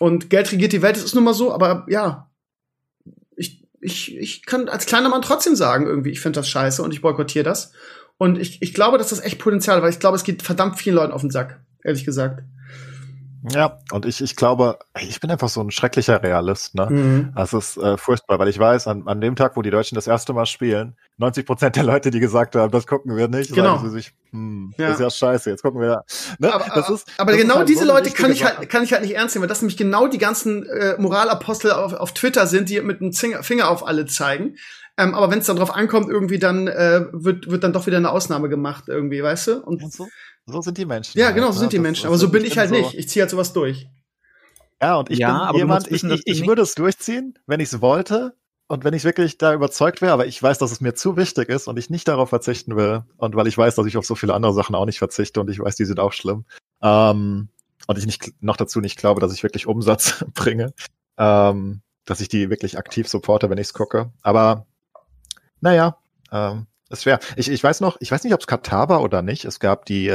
Und Geld regiert die Welt, das ist nun mal so, aber ja, ich kann als kleiner Mann trotzdem sagen irgendwie, ich finde das scheiße und ich boykottiere das. Und ich glaube, dass das echt Potenzial hat, weil ich glaube, es geht verdammt vielen Leuten auf den Sack, ehrlich gesagt. Ja, und ich glaube, ich bin einfach so ein schrecklicher Realist, ne? Mhm. Das ist furchtbar, weil ich weiß, an dem Tag, wo die Deutschen das erste Mal spielen, 90% der Leute, die gesagt haben, das gucken wir nicht, genau, sagen sie sich, ja, ist ja scheiße, jetzt gucken wir da. Ne? Aber genau halt diese so Leute kann ich halt nicht ernst nehmen, weil das nämlich genau die ganzen Moralapostel auf Twitter sind, die mit dem Finger auf alle zeigen. Aber wenn es dann drauf ankommt, irgendwie dann wird dann doch wieder eine Ausnahme gemacht, irgendwie, weißt du? Und so sind die Menschen. Ja, genau, so sind die Menschen. Aber so bin ich halt nicht. Ich ziehe halt sowas durch. Ja, und ich bin jemand, ich würde es durchziehen, wenn ich es wollte und wenn ich wirklich da überzeugt wäre. Aber ich weiß, dass es mir zu wichtig ist und ich nicht darauf verzichten will. Und weil ich weiß, dass ich auf so viele andere Sachen auch nicht verzichte und ich weiß, die sind auch schlimm. Und ich noch dazu nicht glaube, dass ich wirklich Umsatz bringe. Dass ich die wirklich aktiv supporte, wenn ich es gucke. Aber naja, ist schwer. Ich weiß noch, ich weiß nicht, ob es Katar war oder nicht. Es gab die,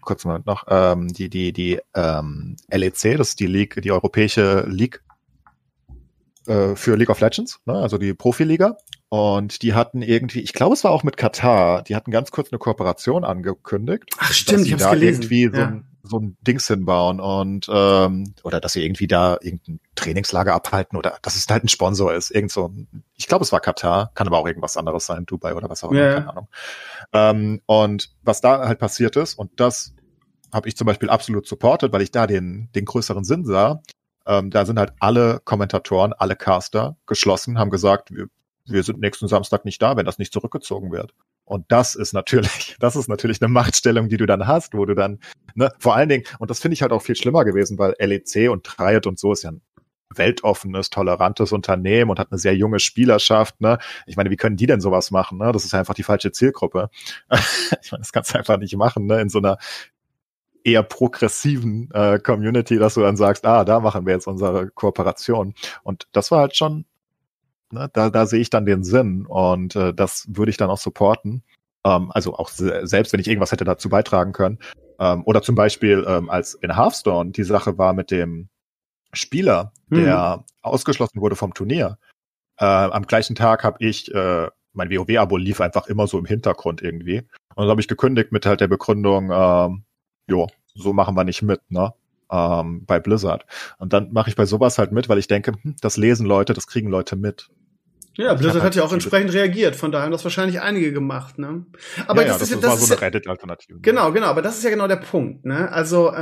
kurz mal noch, die LEC, das ist die League, die europäische League für League of Legends, ne? Also die Profiliga. Und die hatten irgendwie, ich glaube, es war auch mit Katar, die hatten ganz kurz eine Kooperation angekündigt. Ach stimmt, ich hab's da gelesen. Irgendwie so, ja, so ein Dings hinbauen und oder dass sie irgendwie da irgendein Trainingslager abhalten oder dass es halt ein Sponsor ist, irgend so ein, ich glaube, es war Katar, kann aber auch irgendwas anderes sein, Dubai oder was auch immer, keine Ahnung. Und was da halt passiert ist, und das habe ich zum Beispiel absolut supportet, weil ich da den größeren Sinn sah, da sind halt alle Kommentatoren, alle Caster geschlossen, haben gesagt, wir sind nächsten Samstag nicht da, wenn das nicht zurückgezogen wird. Und das ist natürlich eine Machtstellung, die du dann hast, wo du dann, ne, vor allen Dingen, und das finde ich halt auch viel schlimmer gewesen, weil LEC und Riot und so ist ja ein weltoffenes, tolerantes Unternehmen und hat eine sehr junge Spielerschaft, ne? Ich meine, wie können die denn sowas machen, ne? Das ist einfach die falsche Zielgruppe. Ich meine, das kannst du einfach nicht machen, ne? In so einer eher progressiven Community, dass du dann sagst, da machen wir jetzt unsere Kooperation. Und das war halt schon, ne, da sehe ich dann den Sinn und das würde ich dann auch supporten. Also auch selbst, wenn ich irgendwas hätte dazu beitragen können. Oder zum Beispiel, als in Hearthstone die Sache war mit dem Spieler, der ausgeschlossen wurde vom Turnier. Am gleichen Tag habe ich, mein WoW-Abo lief einfach immer so im Hintergrund irgendwie. Und dann habe ich gekündigt mit halt der Begründung, so machen wir nicht mit, ne? Bei Blizzard. Und dann mache ich bei sowas halt mit, weil ich denke, das lesen Leute, das kriegen Leute mit. Ja, Blizzard hat ja auch entsprechend reagiert, von daher haben das wahrscheinlich einige gemacht, ne? Aber ja, das war so eine Reddit-Alternative. Genau, aber das ist ja genau der Punkt, ne? Also,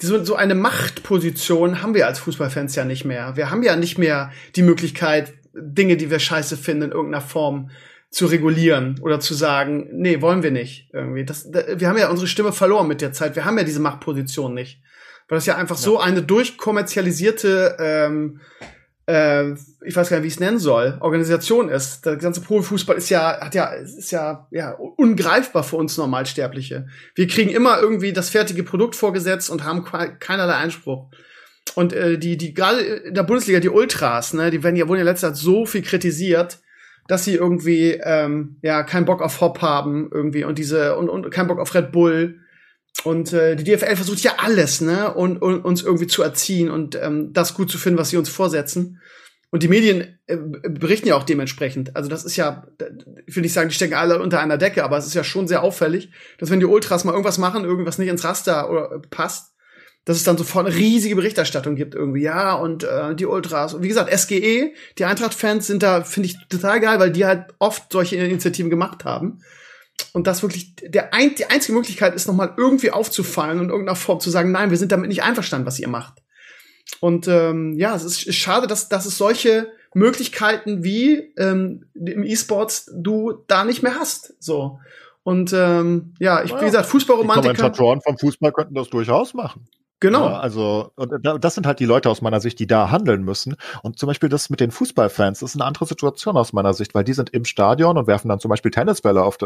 so eine Machtposition haben wir als Fußballfans ja nicht mehr. Wir haben ja nicht mehr die Möglichkeit, Dinge, die wir scheiße finden, in irgendeiner Form zu regulieren oder zu sagen, nee, wollen wir nicht, irgendwie. Wir haben ja unsere Stimme verloren mit der Zeit, wir haben ja diese Machtposition nicht. Weil das ja einfach so eine durchkommerzialisierte, ich weiß gar nicht, wie ich es nennen soll, Organisation ist. Der ganze Profifußball ist ja ungreifbar für uns Normalsterbliche. Wir kriegen immer irgendwie das fertige Produkt vorgesetzt und haben keinerlei Einspruch. Und die gerade in der Bundesliga, die Ultras, ne, die wurden ja letzter Zeit so viel kritisiert, dass sie irgendwie keinen Bock auf Hopp haben irgendwie und keinen Bock auf Red Bull. Und die DFL versucht ja alles, ne, und uns irgendwie zu erziehen und das gut zu finden, was sie uns vorsetzen. Und die Medien berichten ja auch dementsprechend. Also das ist ja, ich will nicht sagen, die stecken alle unter einer Decke, aber es ist ja schon sehr auffällig, dass wenn die Ultras mal irgendwas machen, irgendwas nicht ins Raster oder passt, dass es dann sofort eine riesige Berichterstattung gibt irgendwie. Ja, und die Ultras. Und wie gesagt, SGE, die Eintracht-Fans sind da, finde ich, total geil, weil die halt oft solche Initiativen gemacht haben. Und das wirklich, die einzige Möglichkeit ist, nochmal irgendwie aufzufallen und in irgendeiner Form zu sagen, nein, wir sind damit nicht einverstanden, was ihr macht. Und es ist schade, dass es solche Möglichkeiten wie im E-Sports du da nicht mehr hast. So. Und wie gesagt, Fußballromantiker. Die Kommentatoren vom Fußball könnten das durchaus machen. Genau. Ja, also, und das sind halt die Leute aus meiner Sicht, die da handeln müssen. Und zum Beispiel das mit den Fußballfans ist eine andere Situation aus meiner Sicht, weil die sind im Stadion und werfen dann zum Beispiel Tennisbälle auf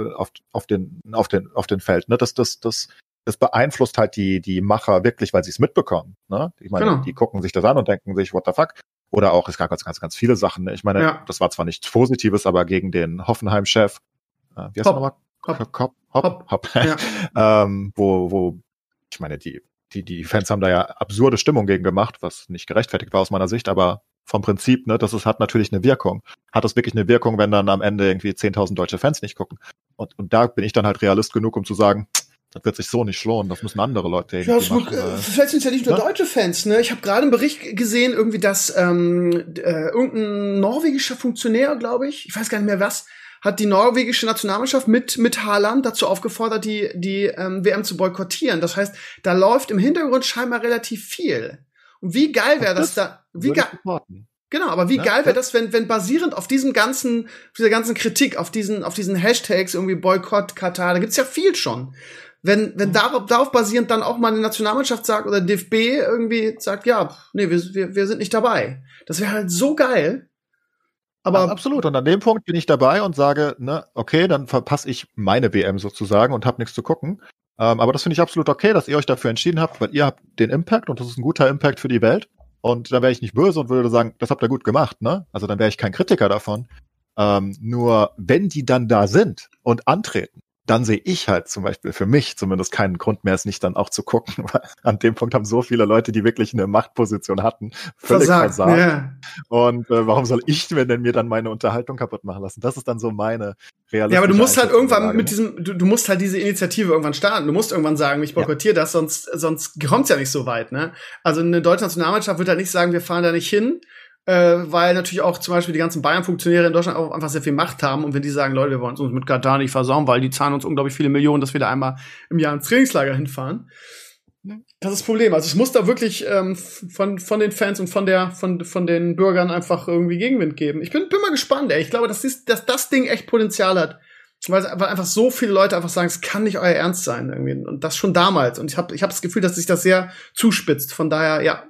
den Feld. Ne? Das beeinflusst halt die Macher wirklich, weil sie es mitbekommen. Ne? Ich meine, genau. Die gucken sich das an und denken sich, what the fuck? Oder auch, es gab ganz viele Sachen. Ich meine, das war zwar nichts Positives, aber gegen den Hoffenheim-Chef, wie heißt er nochmal? Hopp. Ja. Ich meine, die Fans haben da ja absurde Stimmung gegen gemacht, was nicht gerechtfertigt war aus meiner Sicht, aber vom Prinzip, ne, das hat natürlich eine Wirkung. Hat das wirklich eine Wirkung, wenn dann am Ende irgendwie 10.000 deutsche Fans nicht gucken? Und da bin ich dann halt Realist genug, um zu sagen, das wird sich so nicht lohnen, das müssen andere Leute irgendwie machen. Vielleicht sind es ja nicht nur deutsche Fans, ne? Ich habe gerade einen Bericht gesehen, irgendwie, dass irgendein norwegischer Funktionär, glaube ich, ich weiß gar nicht mehr was, hat die norwegische Nationalmannschaft mit Haaland dazu aufgefordert, die WM zu boykottieren. Das heißt, da läuft im Hintergrund scheinbar relativ viel. Und wie geil wäre das da? Genau, aber wie geil wäre das, wenn basierend auf dieser ganzen Kritik, auf diesen Hashtags irgendwie Boykott Katar, da gibt's ja viel schon. Wenn darauf basierend dann auch mal eine Nationalmannschaft sagt oder DFB irgendwie sagt, ja, nee, wir sind nicht dabei. Das wäre halt so geil. Aber absolut. Und an dem Punkt bin ich dabei und sage, ne, okay, dann verpasse ich meine WM sozusagen und habe nichts zu gucken. Aber das finde ich absolut okay, dass ihr euch dafür entschieden habt, weil ihr habt den Impact und das ist ein guter Impact für die Welt. Und da wäre ich nicht böse und würde sagen, das habt ihr gut gemacht, ne? Also dann wäre ich kein Kritiker davon. Nur wenn die dann da sind und antreten, dann sehe ich halt zum Beispiel für mich zumindest keinen Grund mehr, es nicht dann auch zu gucken, weil an dem Punkt haben so viele Leute, die wirklich eine Machtposition hatten, völlig versagt. Ja. Und warum soll ich denn mir dann meine Unterhaltung kaputt machen lassen? Das ist dann so meine realistische. Ja, aber du musst halt irgendwann mit diesem, du musst halt diese Initiative irgendwann starten. Du musst irgendwann sagen, ich boykottiere das, sonst kommt's ja nicht so weit, ne? Also eine deutsche Nationalmannschaft wird halt nicht sagen, wir fahren da nicht hin, weil natürlich auch zum Beispiel die ganzen Bayern-Funktionäre in Deutschland auch einfach sehr viel Macht haben. Und wenn die sagen, Leute, wir wollen uns mit Katar nicht versauen, weil die zahlen uns unglaublich viele Millionen, dass wir da einmal im Jahr ins Trainingslager hinfahren. Das ist das Problem. Also es muss da wirklich von den Fans und von den Bürgern einfach irgendwie Gegenwind geben. Ich bin mal gespannt, ey. Ich glaube, dass das Ding echt Potenzial hat. Weil einfach so viele Leute einfach sagen, es kann nicht euer Ernst sein. Irgendwie. Und das schon damals. Und ich hab das Gefühl, dass sich das sehr zuspitzt. Von daher, ja,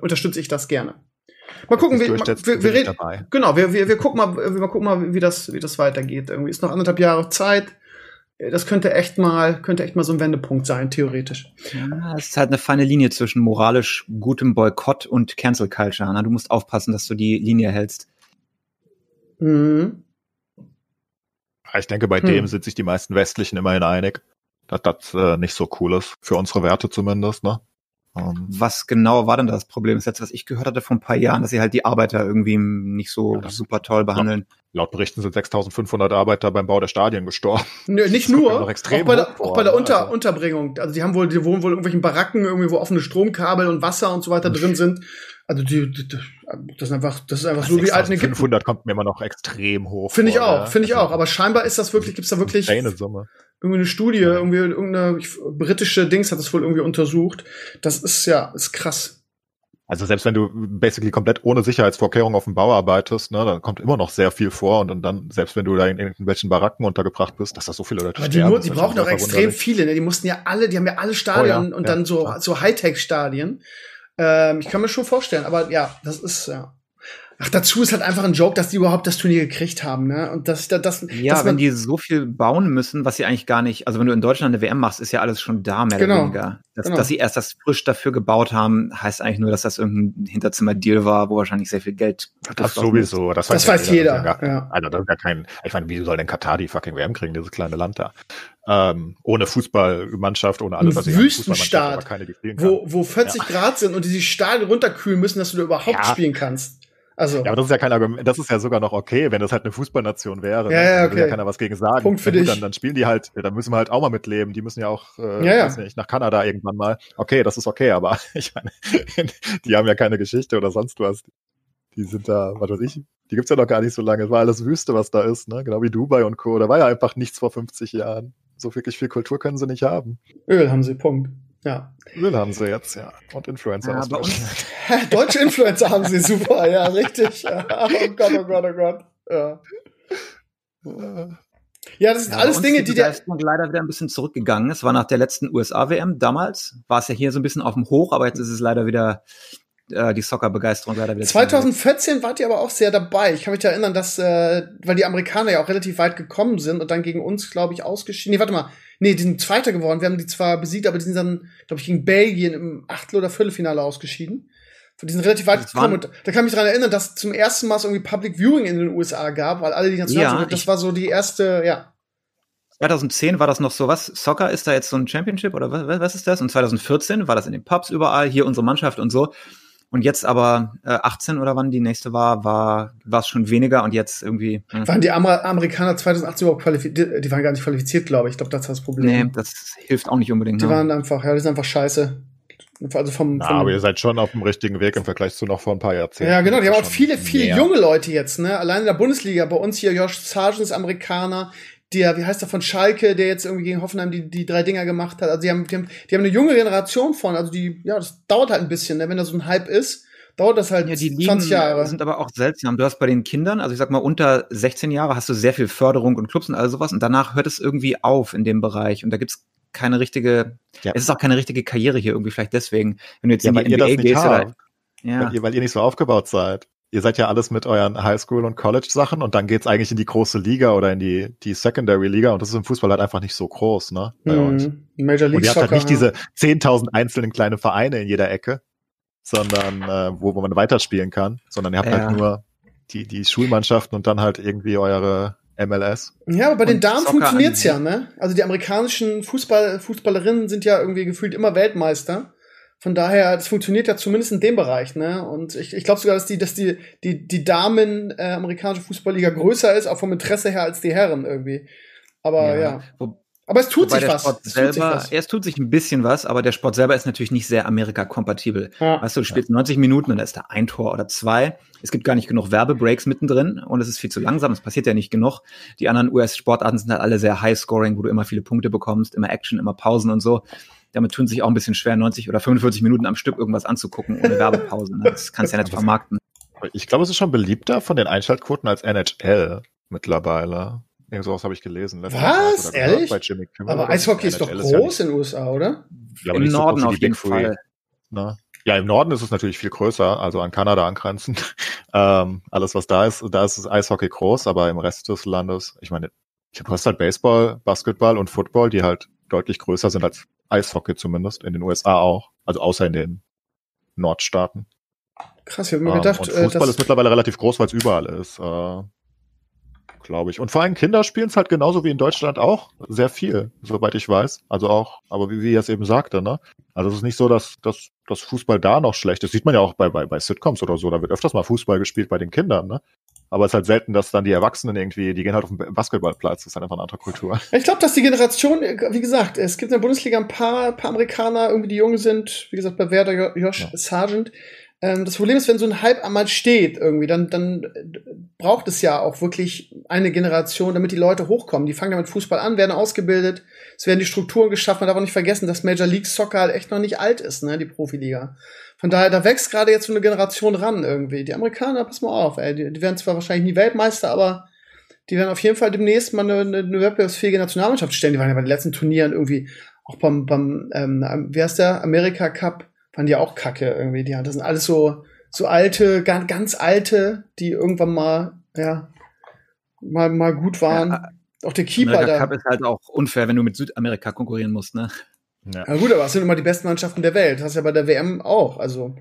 unterstütze ich das gerne. Mal gucken, wir reden. Genau, wir gucken mal, wie das weitergeht. Irgendwie ist noch 1,5 Jahre Zeit. Das könnte echt mal so ein Wendepunkt sein, theoretisch. Ja, es ist halt eine feine Linie zwischen moralisch gutem Boykott und Cancel Culture. Anna, du musst aufpassen, dass du die Linie hältst. Mhm. Ich denke, bei dem sind sich die meisten Westlichen immerhin einig, dass das nicht so cool ist. Für unsere Werte zumindest, ne? Was genau war denn das Problem? Das ist jetzt, was ich gehört hatte vor ein paar Jahren, dass sie halt die Arbeiter irgendwie nicht so super toll behandeln. Laut Berichten sind 6.500 Arbeiter beim Bau der Stadien gestorben. Nö, nicht nur, auch bei der Unterbringung. Also die wohnen wohl in irgendwelchen Baracken, irgendwie, wo offene Stromkabel und Wasser und so weiter drin sind. Also das ist einfach so wie alt in Ägypten. 500 kommt mir immer noch extrem hoch. Finde ich auch. Aber scheinbar ist das wirklich, gibt's da wirklich eine Summe. Irgendwie eine Studie, irgendeine britische Dings hat das wohl irgendwie untersucht. Das ist ist krass. Also selbst wenn du basically komplett ohne Sicherheitsvorkehrungen auf dem Bau arbeitest, ne, dann kommt immer noch sehr viel vor und dann, selbst wenn du da in irgendwelchen Baracken untergebracht bist, dass da so viele Leute sterben. Die brauchen doch extrem viele, ne? Die haben ja alle Stadien und dann so Hightech-Stadien. Ich kann mir schon vorstellen, aber das ist. Ach, dazu ist halt einfach ein Joke, dass die überhaupt das Turnier gekriegt haben, ne? Und wenn die so viel bauen müssen, was sie eigentlich gar nicht, also wenn du in Deutschland eine WM machst, ist ja alles schon da, mehr oder weniger. Dass sie erst das frisch dafür gebaut haben, heißt eigentlich nur, dass das irgendein Hinterzimmer-Deal war, wo wahrscheinlich sehr viel Geld. Das sowieso, das weiß jeder. Also das ist ja kein, ich meine, wie soll denn Katar die fucking WM kriegen, dieses kleine Land da? Ohne Fußballmannschaft, ohne alles, was ich Wüstenstaat, wo 40 Grad sind und die sich Stadion runterkühlen müssen, dass du da überhaupt spielen kannst. Also. Ja, aber das ist ja kein Argument, das ist ja sogar noch okay, wenn das halt eine Fußballnation wäre. Ja, okay. Da will ja keiner was gegen sagen. Punkt für dich. Dann spielen die halt, da müssen wir halt auch mal mitleben. Die müssen ja auch, weiß nicht, nach Kanada irgendwann mal. Okay, das ist okay, aber ich meine, die haben ja keine Geschichte oder sonst was. Die sind da, was weiß ich, die gibt's ja noch gar nicht so lange. Es war alles Wüste, was da ist, ne? Genau wie Dubai und Co. Da war ja einfach nichts vor 50 Jahren. So wirklich viel Kultur können sie nicht haben. Öl haben sie, Punkt. Ja. Öl haben sie jetzt, ja. Und Influencer. Ja, bei uns. Deutsche Influencer haben sie, super, ja, richtig. Oh Gott, oh Gott, oh Gott. Ja. Ja, das sind alles Dinge, die der Leistung leider wieder ein bisschen zurückgegangen ist. War nach der letzten USA-WM damals, war es ja hier so ein bisschen auf dem Hoch, aber jetzt ist es leider wieder die Soccer-Begeisterung leider wieder. 2014 wart ihr aber auch sehr dabei. Ich kann mich erinnern, dass weil die Amerikaner ja auch relativ weit gekommen sind und dann gegen uns, glaube ich, ausgeschieden. Nee, warte mal. Nee, die sind Zweiter geworden. Wir haben die zwar besiegt, aber die sind dann, glaube ich, gegen Belgien im Achtel- oder Viertelfinale ausgeschieden. Die sind relativ weit gekommen. Und da kann ich mich dran erinnern, dass es zum ersten Mal irgendwie Public Viewing in den USA gab, weil alle die ganzen Leute, das war so die erste, 2010 war das noch so, was? Soccer ist da jetzt so ein Championship oder was ist das? Und 2014 war das in den Pubs überall, hier unsere Mannschaft und so. Und jetzt aber 18 oder wann die nächste war es schon weniger und jetzt irgendwie. Waren die Amerikaner 2018 überhaupt qualifiziert? Die waren gar nicht qualifiziert, glaube ich. Ich glaube, das war das Problem. Nee, das hilft auch nicht unbedingt. Die waren einfach, die sind einfach scheiße. Also aber ihr seid schon auf dem richtigen Weg im Vergleich zu noch vor ein paar Jahrzehnten. Ja, genau, die haben auch viele junge Leute jetzt, ne? Allein in der Bundesliga, bei uns hier Josh Sargent ist Amerikaner, der, wie heißt der, von Schalke, der jetzt irgendwie gegen Hoffenheim die 3 Dinger gemacht hat. Also die haben eine junge Generation von, also die, ja, das dauert halt ein bisschen, ne? Wenn da so ein Hype ist, dauert das halt 20 Jahre. Die sind aber auch seltsam. Du hast bei den Kindern, also ich sag mal, unter 16 Jahre hast du sehr viel Förderung und Clubs und all sowas und danach hört es irgendwie auf in dem Bereich und da gibt's keine richtige, es ist auch keine richtige Karriere hier irgendwie, vielleicht deswegen, wenn du jetzt in die NBA gehst. Weil ihr nicht so aufgebaut seid. Ihr seid ja alles mit euren Highschool- und College-Sachen und dann geht's eigentlich in die große Liga oder in die Secondary-Liga und das ist im Fußball halt einfach nicht so groß, ne, bei euch. Major League und ihr habt halt nicht diese 10.000 einzelnen kleinen Vereine in jeder Ecke, sondern wo man weiterspielen kann, sondern ihr habt halt nur die Schulmannschaften und dann halt irgendwie eure MLS. Ja, aber bei den Damen funktioniert's ja, ne? Also die amerikanischen Fußballerinnen sind ja irgendwie gefühlt immer Weltmeister. Von daher, das funktioniert ja zumindest in dem Bereich, ne? Und ich glaube sogar, dass die Damen amerikanische Fußballliga größer ist, auch vom Interesse her als die Herren irgendwie. Aber aber es tut sich was. Es tut sich ein bisschen was, aber der Sport selber ist natürlich nicht sehr Amerika-kompatibel. Ja. Weißt du, du spielst 90 Minuten und da ist da ein Tor oder 2. Es gibt gar nicht genug Werbebreaks mittendrin und es ist viel zu langsam. Es passiert ja nicht genug. Die anderen US-Sportarten sind halt alle sehr High-Scoring, wo du immer viele Punkte bekommst, immer Action, immer Pausen und so. Damit tun sich auch ein bisschen schwer, 90 oder 45 Minuten am Stück irgendwas anzugucken ohne Werbepausen. Das kannst du ja nicht vermarkten. Ich glaube, es ist schon beliebter von den Einschaltquoten als NHL mittlerweile. Irgend sowas habe ich gelesen. Was? Ehrlich? Aber Eishockey ist doch groß in den USA, oder? Ja, im Norden auf jeden Fall. Na? Ja, im Norden ist es natürlich viel größer, also an Kanada angrenzend. Alles, was da ist Eishockey groß, aber im Rest des Landes, ich meine, du hast halt Baseball, Basketball und Football, die halt deutlich größer sind als Eishockey zumindest, in den USA auch, also außer in den Nordstaaten. Krass, ich habe mir gedacht, Fußball ist mittlerweile relativ groß, weil es überall ist. Glaube ich. Und vor allem Kinder spielen es halt genauso wie in Deutschland auch sehr viel, soweit ich weiß. Also auch, aber wie ihr es eben sagte, ne? Also es ist nicht so, dass das Fußball da noch schlecht ist. Das sieht man ja auch bei Sitcoms oder so. Da wird öfters mal Fußball gespielt bei den Kindern, ne? Aber es ist halt selten, dass dann die Erwachsenen irgendwie, die gehen halt auf den Basketballplatz. Das ist halt einfach eine andere Kultur. Ich glaube, dass die Generation, wie gesagt, es gibt in der Bundesliga ein paar Amerikaner, irgendwie die jung sind. Wie gesagt, bei Werder, Josh Sargent. Das Problem ist, wenn so ein Hype einmal steht irgendwie, dann braucht es ja auch wirklich eine Generation, damit die Leute hochkommen. Die fangen ja mit Fußball an, werden ausgebildet, es werden die Strukturen geschaffen. Man darf auch nicht vergessen, dass Major League Soccer halt echt noch nicht alt ist, ne, die Profiliga. Von daher, da wächst gerade jetzt so eine Generation ran irgendwie. Die Amerikaner, pass mal auf, ey, die werden zwar wahrscheinlich nie Weltmeister, aber die werden auf jeden Fall demnächst mal eine wettbewerbsfähige Nationalmannschaft stellen. Die waren ja bei den letzten Turnieren irgendwie auch wie heißt der, Amerika Cup, waren die auch kacke irgendwie. Die, das sind alles so alte, ganz alte, die irgendwann mal gut waren. Ja, auch der Keeper Amerika da. Cup ist halt auch unfair, wenn du mit Südamerika konkurrieren musst, ne? Ja. Na gut, aber es sind immer die besten Mannschaften der Welt. Das hast du ja bei der WM auch. Also,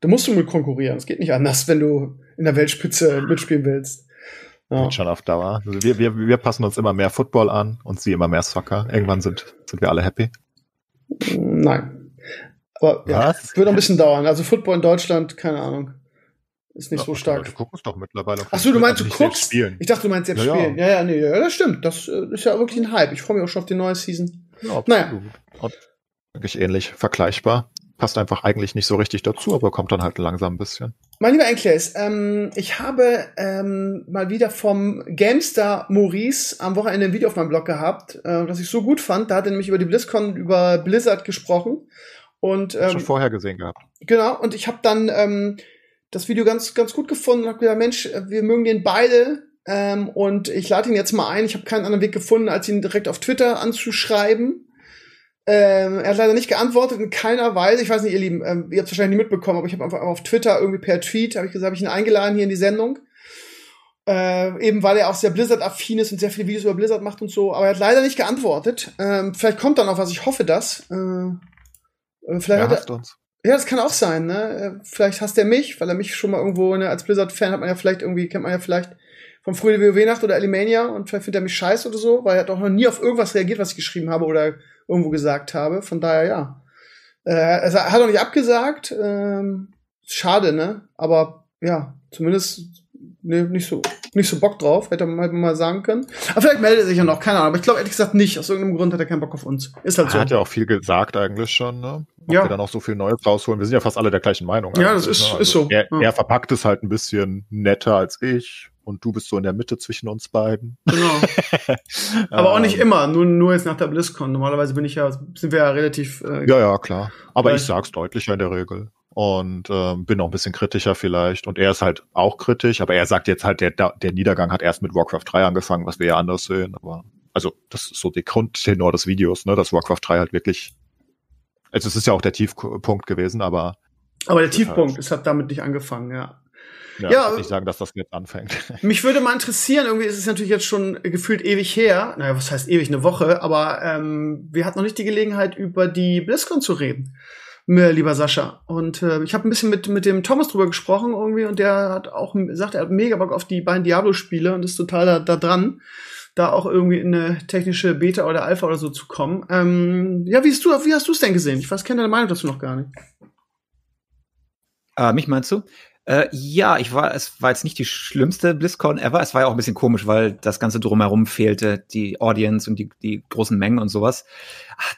da musst du mit konkurrieren. Es geht nicht anders, wenn du in der Weltspitze mitspielen willst. Ja. Schon auf Dauer. Also wir passen uns immer mehr Football an und sie immer mehr Soccer. Irgendwann sind wir alle happy. Nein. Aber ja, wird noch ein bisschen dauern. Also Football in Deutschland, keine Ahnung. Ist nicht so stark. Du guckst doch mittlerweile. Achso, du meinst, du guckst? Ich dachte, du meinst selbst spielen. Ja, nee, das stimmt. Das ist ja wirklich ein Hype. Ich freue mich auch schon auf die neue Season. Ja, wirklich ähnlich, vergleichbar. Passt einfach eigentlich nicht so richtig dazu, aber kommt dann halt langsam ein bisschen. Mein lieber Enkles, ich habe mal wieder vom GameStar Maurice am Wochenende ein Video auf meinem Blog gehabt, das ich so gut fand. Da hat er nämlich über die BlizzCon, über Blizzard gesprochen. Und schon vorher gesehen gehabt. Genau, und ich habe dann das Video ganz, ganz gut gefunden und habe gedacht, Mensch, wir mögen den beide Und ich lade ihn jetzt mal ein. Ich habe keinen anderen Weg gefunden, als ihn direkt auf Twitter anzuschreiben. Er hat leider nicht geantwortet, in keiner Weise. Ich weiß nicht, ihr Lieben, ihr habt es wahrscheinlich nicht mitbekommen, aber ich habe einfach auf Twitter irgendwie per Tweet, habe ich gesagt, habe ich ihn eingeladen hier in die Sendung. Eben weil er auch sehr Blizzard-affin ist und sehr viele Videos über Blizzard macht und so. Aber er hat leider nicht geantwortet. Vielleicht kommt da noch was, ich hoffe das. Vielleicht hat er uns. Ja, das kann auch sein, ne? Vielleicht hasst er mich, weil er mich schon mal irgendwo, ne, als Blizzard-Fan hat man ja vielleicht irgendwie, kennt man ja vielleicht von früher die WoW-Nacht oder Alemannia, und vielleicht findet er mich scheiße oder so, weil er hat auch noch nie auf irgendwas reagiert, was ich geschrieben habe oder irgendwo gesagt habe. Von daher, ja. Er hat auch nicht abgesagt. Schade, ne? Aber ja, zumindest ne, nicht so Bock drauf. Hätte man halt mal sagen können. Aber vielleicht meldet er sich ja noch, keine Ahnung. Aber ich glaube ehrlich gesagt nicht. Aus irgendeinem Grund hat er keinen Bock auf uns. Ist halt so. Er hat ja auch viel gesagt eigentlich schon, ne? Ob wir dann auch so viel Neues rausholen. Wir sind ja fast alle der gleichen Meinung. Ja, das ist, ne? Also ist so. Er verpackt es halt ein bisschen netter als ich. Und du bist so in der Mitte zwischen uns beiden. Genau. Aber auch nicht immer, nur jetzt nach der BlizzCon. Normalerweise sind wir ja relativ. Ja, klar. Aber gleich. Ich sag's deutlicher in der Regel. Und bin auch ein bisschen kritischer vielleicht. Und er ist halt auch kritisch, aber er sagt jetzt halt, der Niedergang hat erst mit Warcraft 3 angefangen, was wir ja anders sehen. Aber also, das ist so der Grundtenor des Videos, ne? Dass Warcraft 3 halt wirklich. Also es ist ja auch der Tiefpunkt gewesen, aber. Aber der Tiefpunkt, es hat damit nicht angefangen, ja. Ja, ich würde nicht sagen, dass das jetzt anfängt. Mich würde mal interessieren, irgendwie ist es natürlich jetzt schon gefühlt ewig her. Naja, was heißt ewig, eine Woche? Aber wir hatten noch nicht die Gelegenheit, über die BlizzCon zu reden, lieber Sascha. Und ich habe ein bisschen mit dem Thomas drüber gesprochen irgendwie, und der hat auch gesagt, er hat mega Bock auf die beiden Diablo-Spiele und ist total da dran, da auch irgendwie in eine technische Beta oder Alpha oder so zu kommen. Ja, wie hast du es denn gesehen? Ich kenne deine Meinung dazu noch gar nicht. Mich meinst du? Ja, es war jetzt nicht die schlimmste BlizzCon ever. Es war ja auch ein bisschen komisch, weil das Ganze drumherum fehlte, die Audience und die großen Mengen und sowas.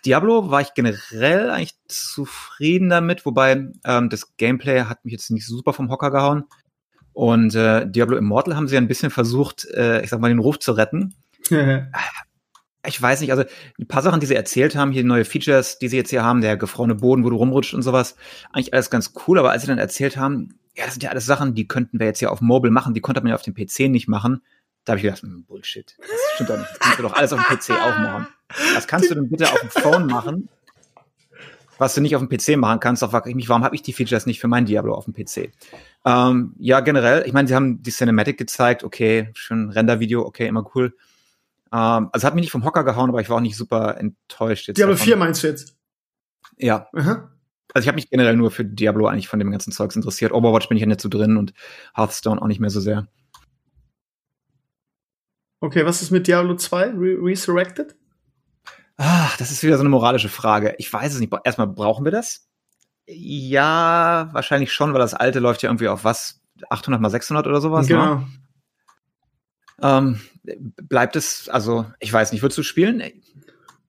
Diablo war ich generell eigentlich zufrieden damit, wobei das Gameplay hat mich jetzt nicht super vom Hocker gehauen. Und Diablo Immortal haben sie ja ein bisschen versucht, ich sag mal, den Ruf zu retten. Ich weiß nicht, also ein paar Sachen, die sie erzählt haben, hier neue Features, die sie jetzt hier haben, der gefrorene Boden, wo du rumrutscht und sowas, eigentlich alles ganz cool, aber als sie dann erzählt haben, ja, das sind ja alles Sachen, die könnten wir jetzt hier auf Mobile machen, die konnte man ja auf dem PC nicht machen. Da habe ich gedacht, Bullshit, das stimmt doch nicht, das kannst du doch alles auf dem PC auch machen. Was kannst du denn bitte auf dem Phone machen, was du nicht auf dem PC machen kannst? Doch frage ich mich, warum habe ich die Features nicht für mein Diablo auf dem PC? Ja, generell, ich meine, sie haben die Cinematic gezeigt, okay, schön Rendervideo, okay, immer cool. Also hat mich nicht vom Hocker gehauen, aber ich war auch nicht super enttäuscht. Jetzt Diablo davon. 4 meinst du jetzt? Ja. Aha. Also ich habe mich generell nur für Diablo eigentlich von dem ganzen Zeugs interessiert. Overwatch bin ich ja nicht so drin und Hearthstone auch nicht mehr so sehr. Okay, was ist mit Diablo 2 Resurrected? Ach, das ist wieder so eine moralische Frage. Ich weiß es nicht. Erstmal, brauchen wir das? Ja, wahrscheinlich schon, weil das alte läuft ja irgendwie auf was? 800x600 oder sowas? Genau. Ne? Bleibt es, also, ich weiß nicht, würdest du spielen?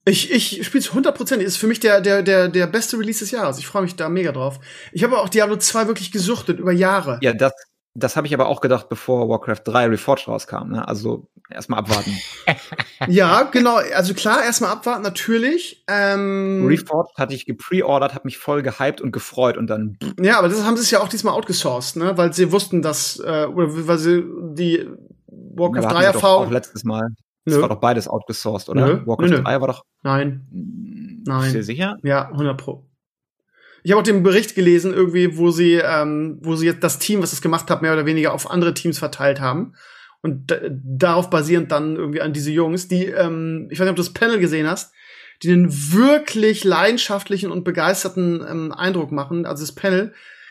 Ich spiele es 100%. Ist für mich der beste Release des Jahres. Ich freue mich da mega drauf. Ich habe auch Diablo 2 wirklich gesuchtet über Jahre. Ja, das habe ich aber auch gedacht, bevor Warcraft 3 Reforged rauskam, ne? Also, erstmal abwarten. Ja, genau. Also klar, erstmal abwarten, natürlich. Reforged hatte ich gepreordert, habe mich voll gehypt und gefreut und dann. Ja, aber das haben sie es ja auch diesmal outgesourced, ne? Weil sie wussten, dass, oder weil sie die Warcraft 3 AV. Auch letztes Mal. Nö. Das war doch beides outgesourced, oder? Nö. Warcraft 3 war doch. Nein. Bist du dir sicher? Ja, 100%. Ich habe auch den Bericht gelesen, irgendwie, wo sie jetzt das Team, was das gemacht hat, mehr oder weniger auf andere Teams verteilt haben. Und darauf basierend dann irgendwie an diese Jungs, die, ich weiß nicht, ob du das Panel gesehen hast, die einen wirklich leidenschaftlichen und begeisterten Eindruck machen. Also das Panel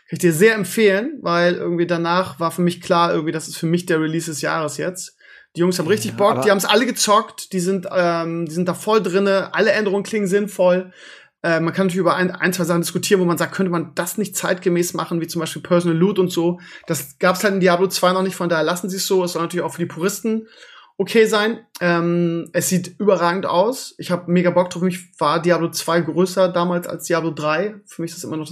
kann ich dir sehr empfehlen, weil irgendwie danach war für mich klar, irgendwie, das ist für mich der Release des Jahres jetzt. Die Jungs haben richtig Bock, die haben es alle gezockt, die sind da voll drinne, alle Änderungen klingen sinnvoll. Man kann natürlich über ein, zwei Sachen diskutieren, wo man sagt, könnte man das nicht zeitgemäß machen, wie zum Beispiel Personal Loot und so. Das gab's halt in Diablo 2 noch nicht, von daher lassen sie es so. Es soll natürlich auch für die Puristen okay sein. Es sieht überragend aus. Ich habe mega Bock drauf. Für mich war Diablo 2 größer damals als Diablo 3. Für mich ist das immer noch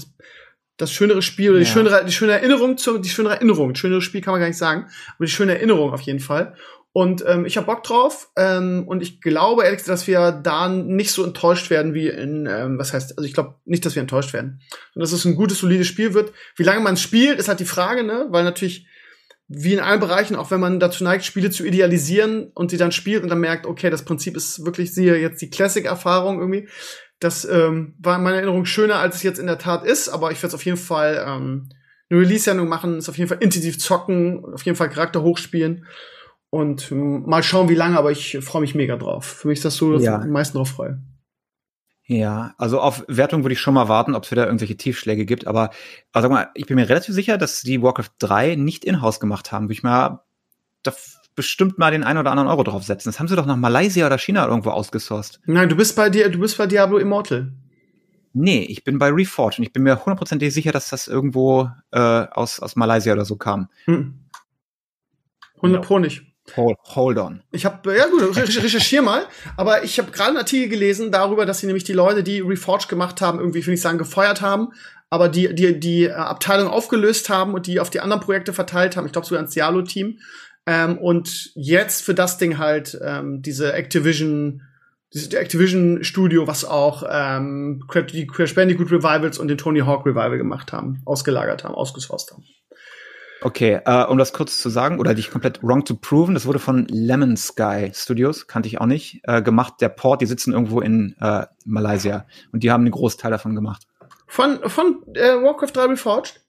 das schönere Spiel, oder die schönere Erinnerung, das schönere Spiel kann man gar nicht sagen, aber die schöne Erinnerung auf jeden Fall. Und ich hab Bock drauf, und ich glaube ehrlich gesagt, dass wir da nicht so enttäuscht werden wie in, also ich glaube nicht, dass wir enttäuscht werden. Und dass es ein gutes, solides Spiel wird. Wie lange man spielt, ist halt die Frage, ne, weil natürlich wie in allen Bereichen, auch wenn man dazu neigt, Spiele zu idealisieren und sie dann spielt und dann merkt, okay, das Prinzip ist wirklich, siehe jetzt die Classic-Erfahrung irgendwie. Das war in meiner Erinnerung schöner, als es jetzt in der Tat ist, aber ich werde es auf jeden Fall eine Release-Sendung machen, es auf jeden Fall intensiv zocken, auf jeden Fall Charakter hochspielen und mal schauen, wie lange, aber ich freue mich mega drauf. Für mich ist das so, dass ich am meisten drauf freue. Ja, also auf Wertung würde ich schon mal warten, ob es wieder irgendwelche Tiefschläge gibt, aber also sag mal, ich bin mir relativ sicher, dass die Warcraft 3 nicht in-house gemacht haben. Würde ich mal da bestimmt mal den einen oder anderen Euro draufsetzen. Das haben sie doch nach Malaysia oder China irgendwo ausgesourced. Nein, du bist bei Diablo Immortal. Nee, ich bin bei Reforged und ich bin mir hundertprozentig sicher, dass das irgendwo aus Malaysia oder so kam. 100 Pro nicht. Hold on. Ich habe, ja gut, recherchiere mal, aber ich habe gerade einen Artikel gelesen darüber, dass sie nämlich die Leute, die Reforged gemacht haben, irgendwie, ich will nicht sagen, gefeuert haben, aber die Abteilung aufgelöst haben und die auf die anderen Projekte verteilt haben, ich glaube sogar ans Diablo-Team, und jetzt für das Ding halt diese Activision-Studio, was auch die Crash Bandicoot Revivals und den Tony Hawk Revival gemacht haben, ausgelagert haben, ausgesourced haben. Okay, um das kurz zu sagen, oder dich komplett wrong zu proven, das wurde von Lemon Sky Studios, kannte ich auch nicht, gemacht. Der Port, die sitzen irgendwo in Malaysia und die haben einen Großteil davon gemacht. Von Warcraft 3 Reforged?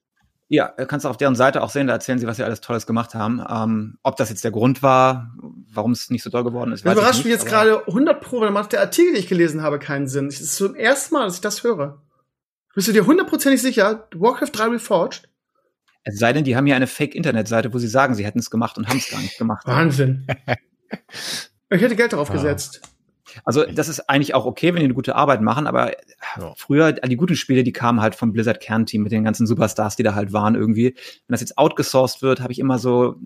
Ja, kannst du auf deren Seite auch sehen, da erzählen sie, was sie alles Tolles gemacht haben. Ob das jetzt der Grund war, warum es nicht so doll geworden ist, weiß ich nicht. Überrascht mich jetzt gerade 100 Pro, weil macht der Artikel, den ich gelesen habe, keinen Sinn. Das ist zum ersten Mal, dass ich das höre. Bist du dir hundertprozentig sicher, Warcraft 3 Reforged? Es sei denn, die haben ja eine Fake-Internetseite, wo sie sagen, sie hätten es gemacht und haben es gar nicht gemacht. Wahnsinn. Ich hätte Geld darauf gesetzt. Also das ist eigentlich auch okay, wenn die eine gute Arbeit machen, aber früher, die guten Spiele, die kamen halt vom Blizzard-Kernteam mit den ganzen Superstars, die da halt waren irgendwie. Wenn das jetzt outgesourced wird, habe ich immer so,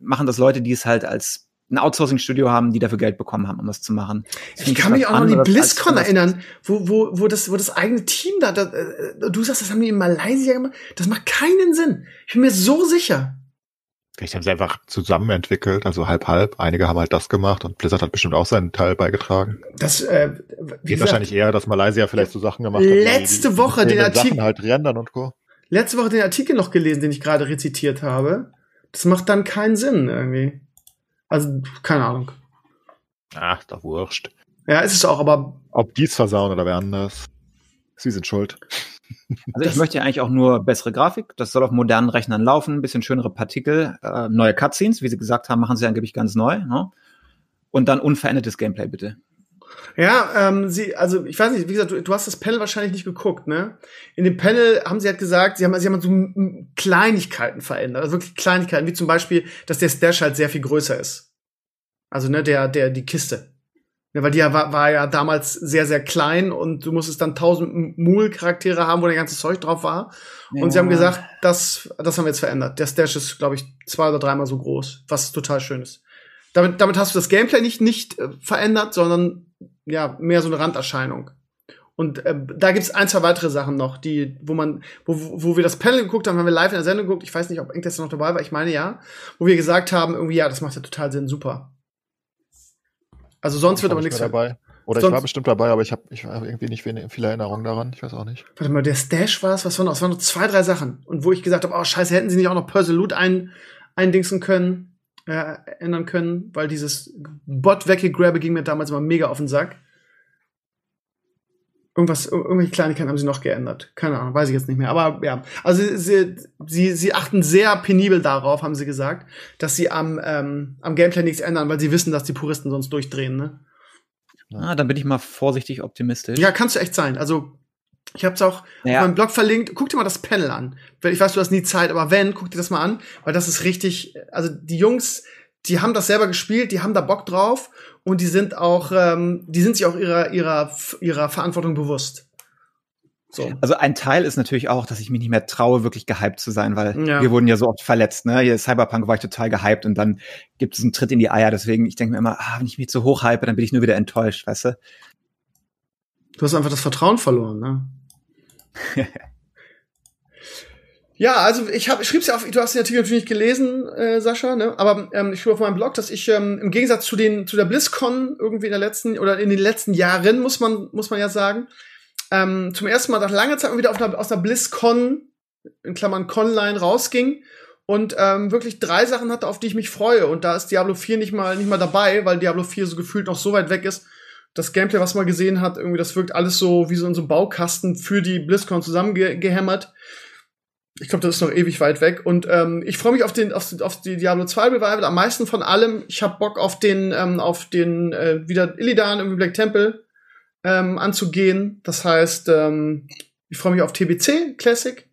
machen das Leute, die es halt als ein Outsourcing-Studio haben, die dafür Geld bekommen haben, um das zu machen. Ich kann mich auch noch an die BlizzCon erinnern, wo das eigene Team da, du sagst, das haben die in Malaysia gemacht, das macht keinen Sinn. Ich bin mir so sicher. Vielleicht haben sie einfach zusammen entwickelt, also halb-halb. Einige haben halt das gemacht und Blizzard hat bestimmt auch seinen Teil beigetragen. Das geht wahrscheinlich eher, dass Malaysia vielleicht so Sachen gemacht hat. Letzte Woche den Artikel halt rendern und Co. Letzte Woche den Artikel noch gelesen, den ich gerade rezitiert habe. Das macht dann keinen Sinn irgendwie. Also, keine Ahnung. Ach, da wurscht. Ja, ist es auch, aber ob die es versauen oder wer anders, sie sind schuld. Also ich möchte ja eigentlich auch nur bessere Grafik. Das soll auf modernen Rechnern laufen, ein bisschen schönere Partikel, neue Cutscenes, wie sie gesagt haben, machen sie angeblich ganz neu. Ne? Und dann unverändertes Gameplay, bitte. Ja, also ich weiß nicht, wie gesagt, du hast das Panel wahrscheinlich nicht geguckt, ne? In dem Panel haben sie halt gesagt, sie haben so Kleinigkeiten verändert, also wirklich Kleinigkeiten, wie zum Beispiel, dass der Stash halt sehr viel größer ist. Also, ne, die Kiste. Ja, weil die war ja damals sehr, sehr klein und du musstest dann 1000 Mool-Charaktere haben, wo der ganze Zeug drauf war. Ja. Und sie haben gesagt, das haben wir jetzt verändert. Der Stash ist, glaube ich, 2 oder 3-mal so groß, was total schön ist. Damit hast du das Gameplay nicht verändert, sondern ja, mehr so eine Randerscheinung. Und da gibt's 1, 2 weitere Sachen noch, wo wir das Panel geguckt haben, haben wir live in der Sendung geguckt, ich weiß nicht, ob Engtest noch dabei war, ich meine ja, wo wir gesagt haben, irgendwie, ja, das macht ja total Sinn, super. Also sonst wird aber nichts dabei. Oder sonst, ich war bestimmt dabei, aber ich hab irgendwie nicht viele Erinnerungen daran, ich weiß auch nicht. Warte mal, der Stash war es, was war noch? Es waren noch 2, 3 Sachen. Und wo ich gesagt habe, oh scheiße, hätten sie nicht auch noch Puzzle Loot eindingsen können? Ändern können, weil dieses Bot-Weggegrabe ging mir damals immer mega auf den Sack. Irgendwelche Kleinigkeiten haben sie noch geändert. Keine Ahnung, weiß ich jetzt nicht mehr. Aber ja, also sie achten sehr penibel darauf, haben sie gesagt, dass sie am Gameplay nichts ändern, weil sie wissen, dass die Puristen sonst durchdrehen, ne? Ah, dann bin ich mal vorsichtig optimistisch. Ja, kannst du echt sein. Also ich hab's auch auf meinem Blog verlinkt. Guck dir mal das Panel an. Ich weiß, du hast nie Zeit, aber guck dir das mal an, weil das ist richtig, also die Jungs, die haben das selber gespielt, die haben da Bock drauf und die sind auch, die sind sich auch ihrer Verantwortung bewusst. So. Also ein Teil ist natürlich auch, dass ich mich nicht mehr traue, wirklich gehypt zu sein, weil wir wurden ja so oft verletzt, ne? Hier Cyberpunk war ich total gehypt und dann gibt es einen Tritt in die Eier. Deswegen, ich denke mir immer, wenn ich mich zu hoch hype, dann bin ich nur wieder enttäuscht, weißt du? Du hast einfach das Vertrauen verloren, ne? Ja, also ich schrieb's ja auf, du hast den Artikel natürlich nicht gelesen, Sascha, ne? Aber ich schrieb auf meinem Blog, dass ich im Gegensatz zu der BlizzCon irgendwie in den letzten Jahren, muss man ja sagen, zum ersten Mal nach langer Zeit mal wieder aus einer BlizzCon, in Klammern Conline, rausging Und wirklich 3 Sachen hatte, auf die ich mich freue. Und da ist Diablo 4 nicht mal dabei, weil Diablo 4 so gefühlt noch so weit weg ist. Das Gameplay, was man gesehen hat, irgendwie, das wirkt alles so wie so in so einem Baukasten für die BlizzCon zusammengehämmert. Ich glaube, das ist noch ewig weit weg. Und ich freue mich auf die Diablo 2 Revival am meisten von allem. Ich habe Bock auf den wieder Illidan im Black Temple anzugehen. Das heißt, ich freue mich auf TBC Classic.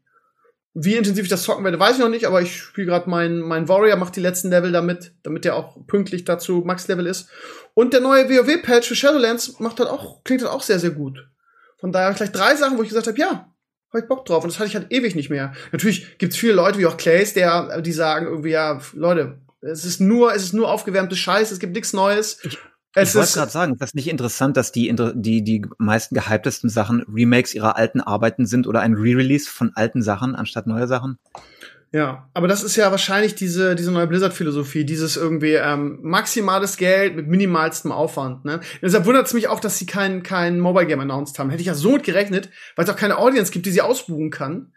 Wie intensiv ich das zocken werde, weiß ich noch nicht, aber ich spiele gerade mein Warrior, macht die letzten Level damit der auch pünktlich dazu Max-Level ist. Und der neue WoW-Patch für Shadowlands klingt halt auch sehr, sehr gut. Von daher gleich 3 Sachen, wo ich gesagt habe, ja, hab ich Bock drauf. Und das hatte ich halt ewig nicht mehr. Natürlich gibt's viele Leute, wie auch Clays, die sagen irgendwie, ja, Leute, es ist nur aufgewärmte Scheiß, es gibt nichts Neues. Ich wollte gerade sagen, ist das nicht interessant, dass die meisten gehyptesten Sachen Remakes ihrer alten Arbeiten sind oder ein Re-Release von alten Sachen anstatt neuer Sachen? Ja, aber das ist ja wahrscheinlich diese neue Blizzard-Philosophie, dieses irgendwie maximales Geld mit minimalstem Aufwand. Ne? Deshalb wundert es mich auch, dass sie kein Mobile-Game announced haben. Hätte ich ja so mit gerechnet, weil es auch keine Audience gibt, die sie ausbuchen kann.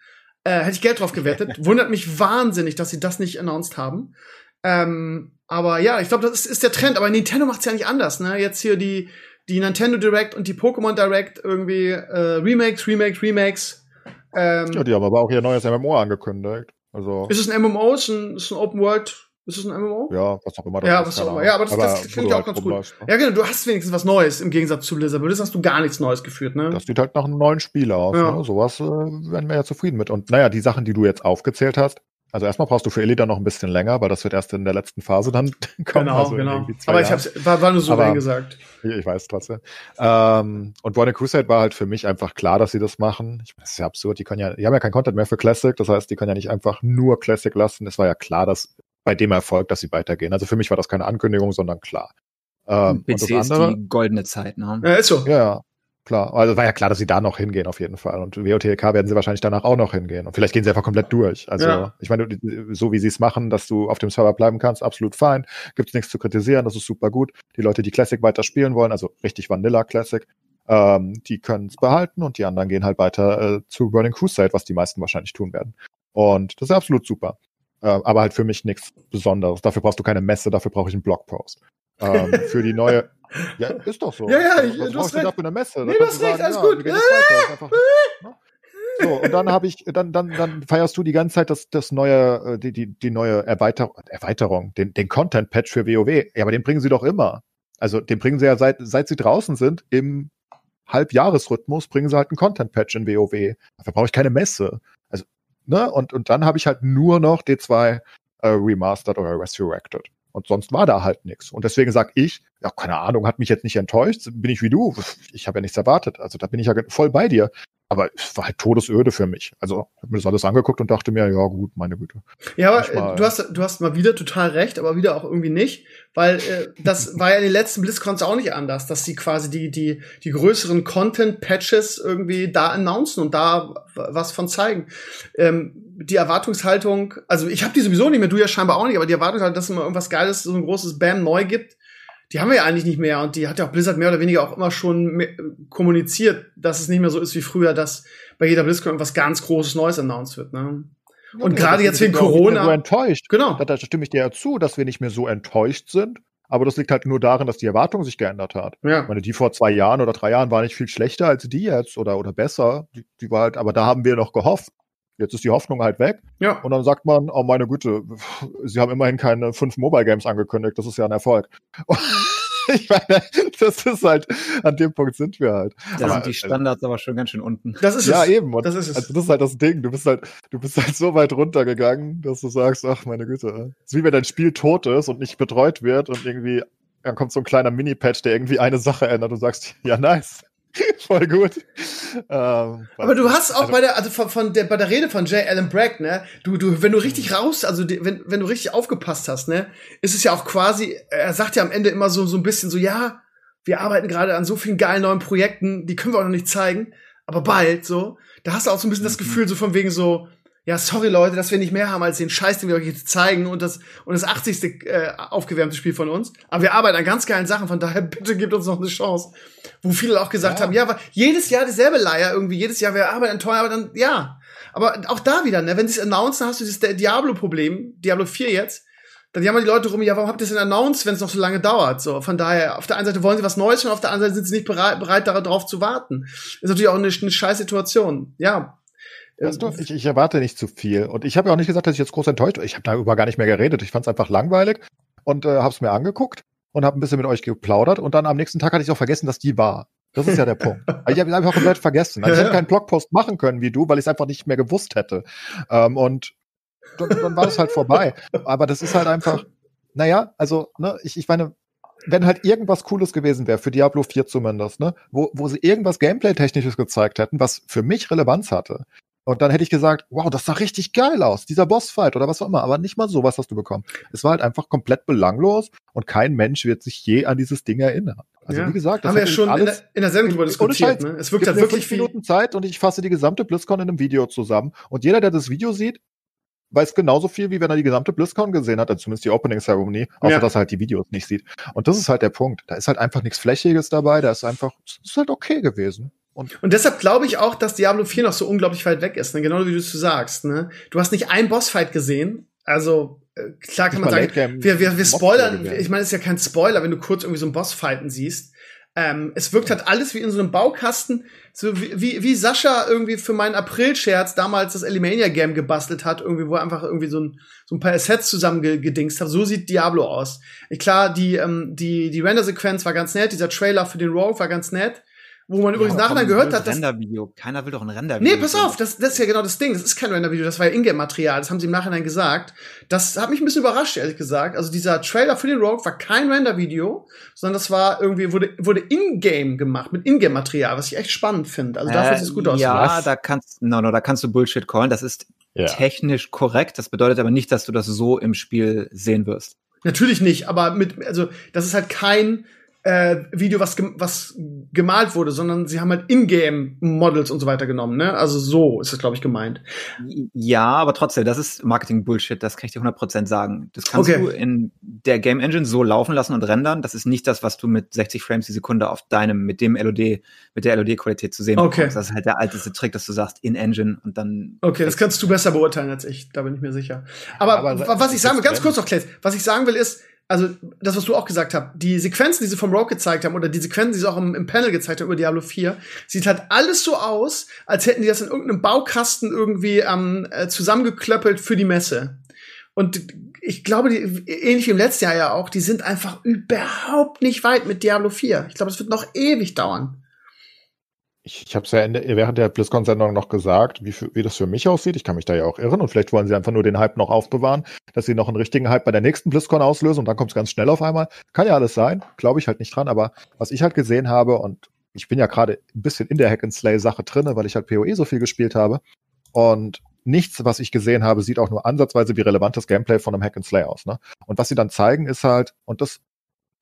Hätte ich Geld drauf gewettet. Wundert mich wahnsinnig, dass sie das nicht announced haben. Aber ja, ich glaube, das ist der Trend. Aber Nintendo macht's ja nicht anders, ne? Jetzt hier die Nintendo Direct und die Pokémon Direct irgendwie Remakes. Ja, die haben aber auch ihr neues MMO angekündigt. Also ist es ein MMO? Ist ein Open World? Ist es ein MMO? Ja, was auch immer das ist. Ja, was auch immer. Ja, aber das klingt ja auch ganz gut. Ja, genau, du hast wenigstens was Neues im Gegensatz zu Blizzard. Das hast du gar nichts Neues geführt, ne? Das sieht halt nach einem neuen Spiel aus, ja. Ne? Sowas wären wir ja zufrieden mit. Und naja, die Sachen, die du jetzt aufgezählt hast, also erstmal brauchst du für Elite dann noch ein bisschen länger, weil das wird erst in der letzten Phase dann kommen. Genau, also genau. Aber ich war nur so reingesagt. Ich weiß trotzdem. Und Burning Crusade war halt für mich einfach klar, dass sie das machen. Das ist ja absurd. Die haben ja keinen Content mehr für Classic. Das heißt, die können ja nicht einfach nur Classic lassen. Es war ja klar, dass bei dem Erfolg, dass sie weitergehen. Also für mich war das keine Ankündigung, sondern klar. Und das andere ist die goldene Zeit, ne? Ja, ist so. Ja. Klar, also war ja klar, dass sie da noch hingehen auf jeden Fall. Und WOTLK werden sie wahrscheinlich danach auch noch hingehen. Und vielleicht gehen sie einfach komplett durch. Also ja. Ich meine, so wie sie es machen, dass du auf dem Server bleiben kannst, absolut fein. Gibt es nichts zu kritisieren, das ist super gut. Die Leute, die Classic weiter spielen wollen, also richtig Vanilla Classic, die können es behalten und die anderen gehen halt weiter zu Burning Crusade, was die meisten wahrscheinlich tun werden. Und das ist absolut super. Aber halt für mich nichts Besonderes. Dafür brauchst du keine Messe, dafür brauche ich einen Blogpost. Für die neue. Ja, ist doch so. Ja, du hast recht. In der Messe. Nee, du hast recht, alles gut. So, und dann habe ich, dann feierst du die ganze Zeit die neue Erweiterung, den Content-Patch für WoW. Ja, aber den bringen sie doch immer. Also, den bringen sie ja seit sie draußen sind, im Halbjahresrhythmus bringen sie halt einen Content-Patch in WoW. Dafür brauche ich keine Messe. Also, ne, und dann habe ich halt nur noch D2 Remastered oder Resurrected. Und sonst war da halt nichts. Und deswegen sag ich, ja, keine Ahnung, hat mich jetzt nicht enttäuscht. Bin ich wie du? Ich habe ja nichts erwartet. Also da bin ich ja voll bei dir. Aber es war halt todesöde für mich. Also ich habe mir das alles angeguckt und dachte mir, ja gut, meine Güte. Ja, aber du hast mal wieder total recht, aber wieder auch irgendwie nicht. Weil das war ja in den letzten BlizzCons auch nicht anders, dass sie quasi die größeren Content-Patches irgendwie da announcen und da was von zeigen. Die Erwartungshaltung, also ich habe die sowieso nicht mehr, du ja scheinbar auch nicht, aber die Erwartungshaltung, dass es immer irgendwas Geiles, so ein großes Bam neu gibt, die haben wir ja eigentlich nicht mehr. Und die hat ja auch Blizzard mehr oder weniger auch immer schon kommuniziert, dass es nicht mehr so ist wie früher, dass bei jeder BlizzCon irgendwas ganz Großes Neues announced wird. Ne? Ja, und gerade jetzt wegen Corona. So enttäuscht. Genau. Da stimme ich dir ja zu, dass wir nicht mehr so enttäuscht sind. Aber das liegt halt nur darin, dass die Erwartung sich geändert hat. Ja. Ich meine, die vor 2 Jahren oder 3 Jahren war nicht viel schlechter als die jetzt oder besser. Die war halt, aber da haben wir noch gehofft. Jetzt ist die Hoffnung halt weg. Ja. Und dann sagt man, oh meine Güte, sie haben immerhin keine 5 Mobile Games angekündigt. Das ist ja ein Erfolg. Ich meine, das ist halt, an dem Punkt sind wir halt. Da sind die Standards aber schon ganz schön unten. Das ist ja, es. Eben. Und das ist es. Also, das ist halt das Ding. Du bist halt so weit runtergegangen, dass du sagst, ach meine Güte. Es ist wie wenn dein Spiel tot ist und nicht betreut wird und irgendwie, dann kommt so ein kleiner Mini-Patch, der irgendwie eine Sache ändert und sagst, ja nice. Voll gut. Aber du hast auch bei der Rede von J. Allen Brack, ne, wenn du richtig raus, also wenn du richtig aufgepasst hast, ne, ist es ja auch quasi, er sagt ja am Ende immer so ein bisschen so, ja, wir arbeiten gerade an so vielen geilen neuen Projekten, die können wir auch noch nicht zeigen, aber bald so. Da hast du auch so ein bisschen das Gefühl so von wegen so, ja, sorry Leute, dass wir nicht mehr haben als den Scheiß, den wir euch jetzt zeigen und das 80. Aufgewärmte Spiel von uns. Aber wir arbeiten an ganz geilen Sachen, von daher bitte gebt uns noch eine Chance. Wo viele auch gesagt haben, ja, jedes Jahr dieselbe Leier irgendwie, jedes Jahr, wir arbeiten an teuer, aber dann, ja. Aber auch da wieder, ne, wenn sie es announcen, hast du dieses Diablo-Problem, Diablo 4 jetzt, dann jammern die Leute rum, ja, warum habt ihr es denn announced, wenn es noch so lange dauert? So, von daher, auf der einen Seite wollen sie was Neues und auf der anderen Seite sind sie nicht bereit darauf zu warten. Ist natürlich auch eine scheiß Situation, ja. Weißt du, ich erwarte nicht zu viel. Und ich habe ja auch nicht gesagt, dass ich jetzt groß enttäuscht war. Ich habe darüber gar nicht mehr geredet. Ich fand es einfach langweilig und habe es mir angeguckt und habe ein bisschen mit euch geplaudert. Und dann am nächsten Tag hatte ich auch vergessen, dass die war. Das ist ja der Punkt. Ich habe es einfach komplett vergessen. Also ich hätte keinen Blogpost machen können wie du, weil ich es einfach nicht mehr gewusst hätte. Und dann war es halt vorbei. Aber das ist halt einfach, naja, also ne, ich meine, wenn halt irgendwas Cooles gewesen wäre, für Diablo 4 zumindest, ne, wo sie irgendwas Gameplay-Technisches gezeigt hätten, was für mich Relevanz hatte. Und dann hätte ich gesagt, wow, das sah richtig geil aus, dieser Bossfight oder was auch immer. Aber nicht mal sowas hast du bekommen. Es war halt einfach komplett belanglos und kein Mensch wird sich je an dieses Ding erinnern. Also ja, wie gesagt, das haben wir ja schon in der Sendung drüber diskutiert. Ne? Es wirkt halt wirklich 5 Minuten Zeit und ich fasse die gesamte BlizzCon in einem Video zusammen. Und jeder, der das Video sieht, weiß genauso viel, wie wenn er die gesamte BlizzCon gesehen hat, also zumindest die Opening-Ceremony, außer dass er halt die Videos nicht sieht. Und das ist halt der Punkt. Da ist halt einfach nichts Flächiges dabei, da ist einfach, es ist halt okay gewesen. Und deshalb glaube ich auch, dass Diablo 4 noch so unglaublich weit weg ist, ne? Genau wie du es sagst. Ne? Du hast nicht einen Bossfight gesehen, also klar kann man sagen, wir spoilern, ich meine, es ist ja kein Spoiler, wenn du kurz irgendwie so einen Bossfighten siehst. Es wirkt halt alles wie in so einem Baukasten, so wie Sascha irgendwie für meinen April-Scherz damals das Alemannia-Game gebastelt hat, irgendwie, wo er einfach irgendwie so ein paar Assets zusammengedingst hat. So sieht Diablo aus. Klar, die Render-Sequenz war ganz nett, dieser Trailer für den Rogue war ganz nett, wo man übrigens nachher gehört hat, dass keiner will doch ein Render-Video. Nee, pass auf, das ist ja genau das Ding, das ist kein Render-Video, das war ja Ingame-Material, das haben sie im Nachhinein gesagt. Das hat mich ein bisschen überrascht, ehrlich gesagt. Also dieser Trailer für den Rogue war kein Render-Video, sondern das war irgendwie, wurde in-game gemacht, mit Ingame-Material, was ich echt spannend finde. Also dafür sieht es gut aus. Ja, da kannst du Bullshit callen, das ist technisch korrekt, das bedeutet aber nicht, dass du das so im Spiel sehen wirst. Natürlich nicht, aber das ist halt kein Video, was gemalt wurde, sondern sie haben halt In-Game-Models und so weiter genommen, ne? Also so ist das, glaube ich, gemeint. Ja, aber trotzdem, das ist Marketing-Bullshit, das kann ich dir 100% sagen. Das kannst du in der Game-Engine so laufen lassen und rendern, das ist nicht das, was du mit 60 Frames die Sekunde auf mit der LOD-Qualität zu sehen bekommst. Das ist halt der alteste Trick, dass du sagst, in-Engine und dann... Okay, das kannst du besser beurteilen als ich, da bin ich mir sicher. Aber was ich sagen will, ganz kurz noch, Claes, was ich sagen will ist, also das, was du auch gesagt hast, die Sequenzen, die sie vom Rogue gezeigt haben, oder die Sequenzen, die sie auch im Panel gezeigt haben über Diablo 4, sieht halt alles so aus, als hätten die das in irgendeinem Baukasten irgendwie zusammengeklöppelt für die Messe. Und ich glaube, ähnlich wie im letzten Jahr ja auch, die sind einfach überhaupt nicht weit mit Diablo 4. Ich glaube, es wird noch ewig dauern. Ich habe es ja während der BlizzCon-Sendung noch gesagt, wie das für mich aussieht. Ich kann mich da ja auch irren und vielleicht wollen sie einfach nur den Hype noch aufbewahren, dass sie noch einen richtigen Hype bei der nächsten BlizzCon auslösen und dann kommt es ganz schnell auf einmal. Kann ja alles sein, glaube ich halt nicht dran, aber was ich halt gesehen habe und ich bin ja gerade ein bisschen in der Hack-and-Slay-Sache drin, weil ich halt PoE so viel gespielt habe und nichts, was ich gesehen habe, sieht auch nur ansatzweise wie relevantes Gameplay von einem Hack-and-Slay aus. Ne? Und was sie dann zeigen ist halt, und das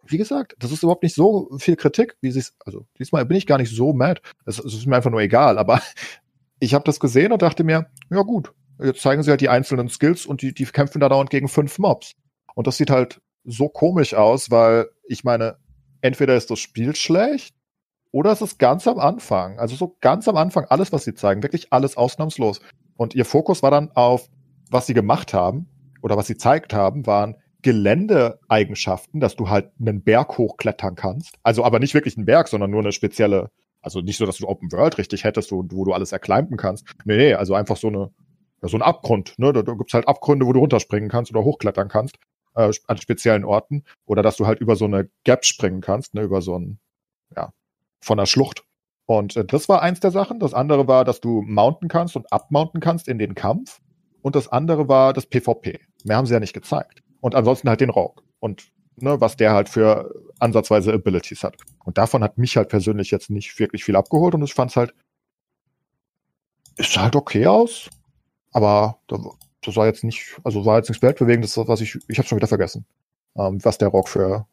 wie gesagt, das ist überhaupt nicht so viel Kritik, wie sie es, also diesmal bin ich gar nicht so mad. Es ist mir einfach nur egal, aber ich habe das gesehen und dachte mir, ja gut, jetzt zeigen sie halt die einzelnen Skills und die kämpfen da dauernd gegen 5 Mobs. Und das sieht halt so komisch aus, weil ich meine, entweder ist das Spiel schlecht oder es ist ganz am Anfang. Also so ganz am Anfang alles, was sie zeigen, wirklich alles ausnahmslos. Und ihr Fokus war dann auf, was sie gemacht haben oder was sie gezeigt haben, waren Geländeeigenschaften, dass du halt einen Berg hochklettern kannst. Also aber nicht wirklich einen Berg, sondern nur eine spezielle, also nicht so, dass du Open World richtig hättest, wo du alles erklimpen kannst. Nee, also einfach so ein Abgrund. Ne? Da gibt's halt Abgründe, wo du runterspringen kannst oder hochklettern kannst an speziellen Orten. Oder dass du halt über so eine Gap springen kannst, ne? Über so ein, ja, von einer Schlucht. Und das war eins der Sachen. Das andere war, dass du mounten kannst und abmounten kannst in den Kampf. Und das andere war das PvP. Mehr haben sie ja nicht gezeigt. Und ansonsten halt den Rogue und ne, was der halt für ansatzweise Abilities hat. Und davon hat mich halt persönlich jetzt nicht wirklich viel abgeholt und ich fand's halt, es sah halt okay aus, aber das war jetzt nicht, also war jetzt nichts Weltbewegendes, was ich hab's schon wieder vergessen, was der Rogue für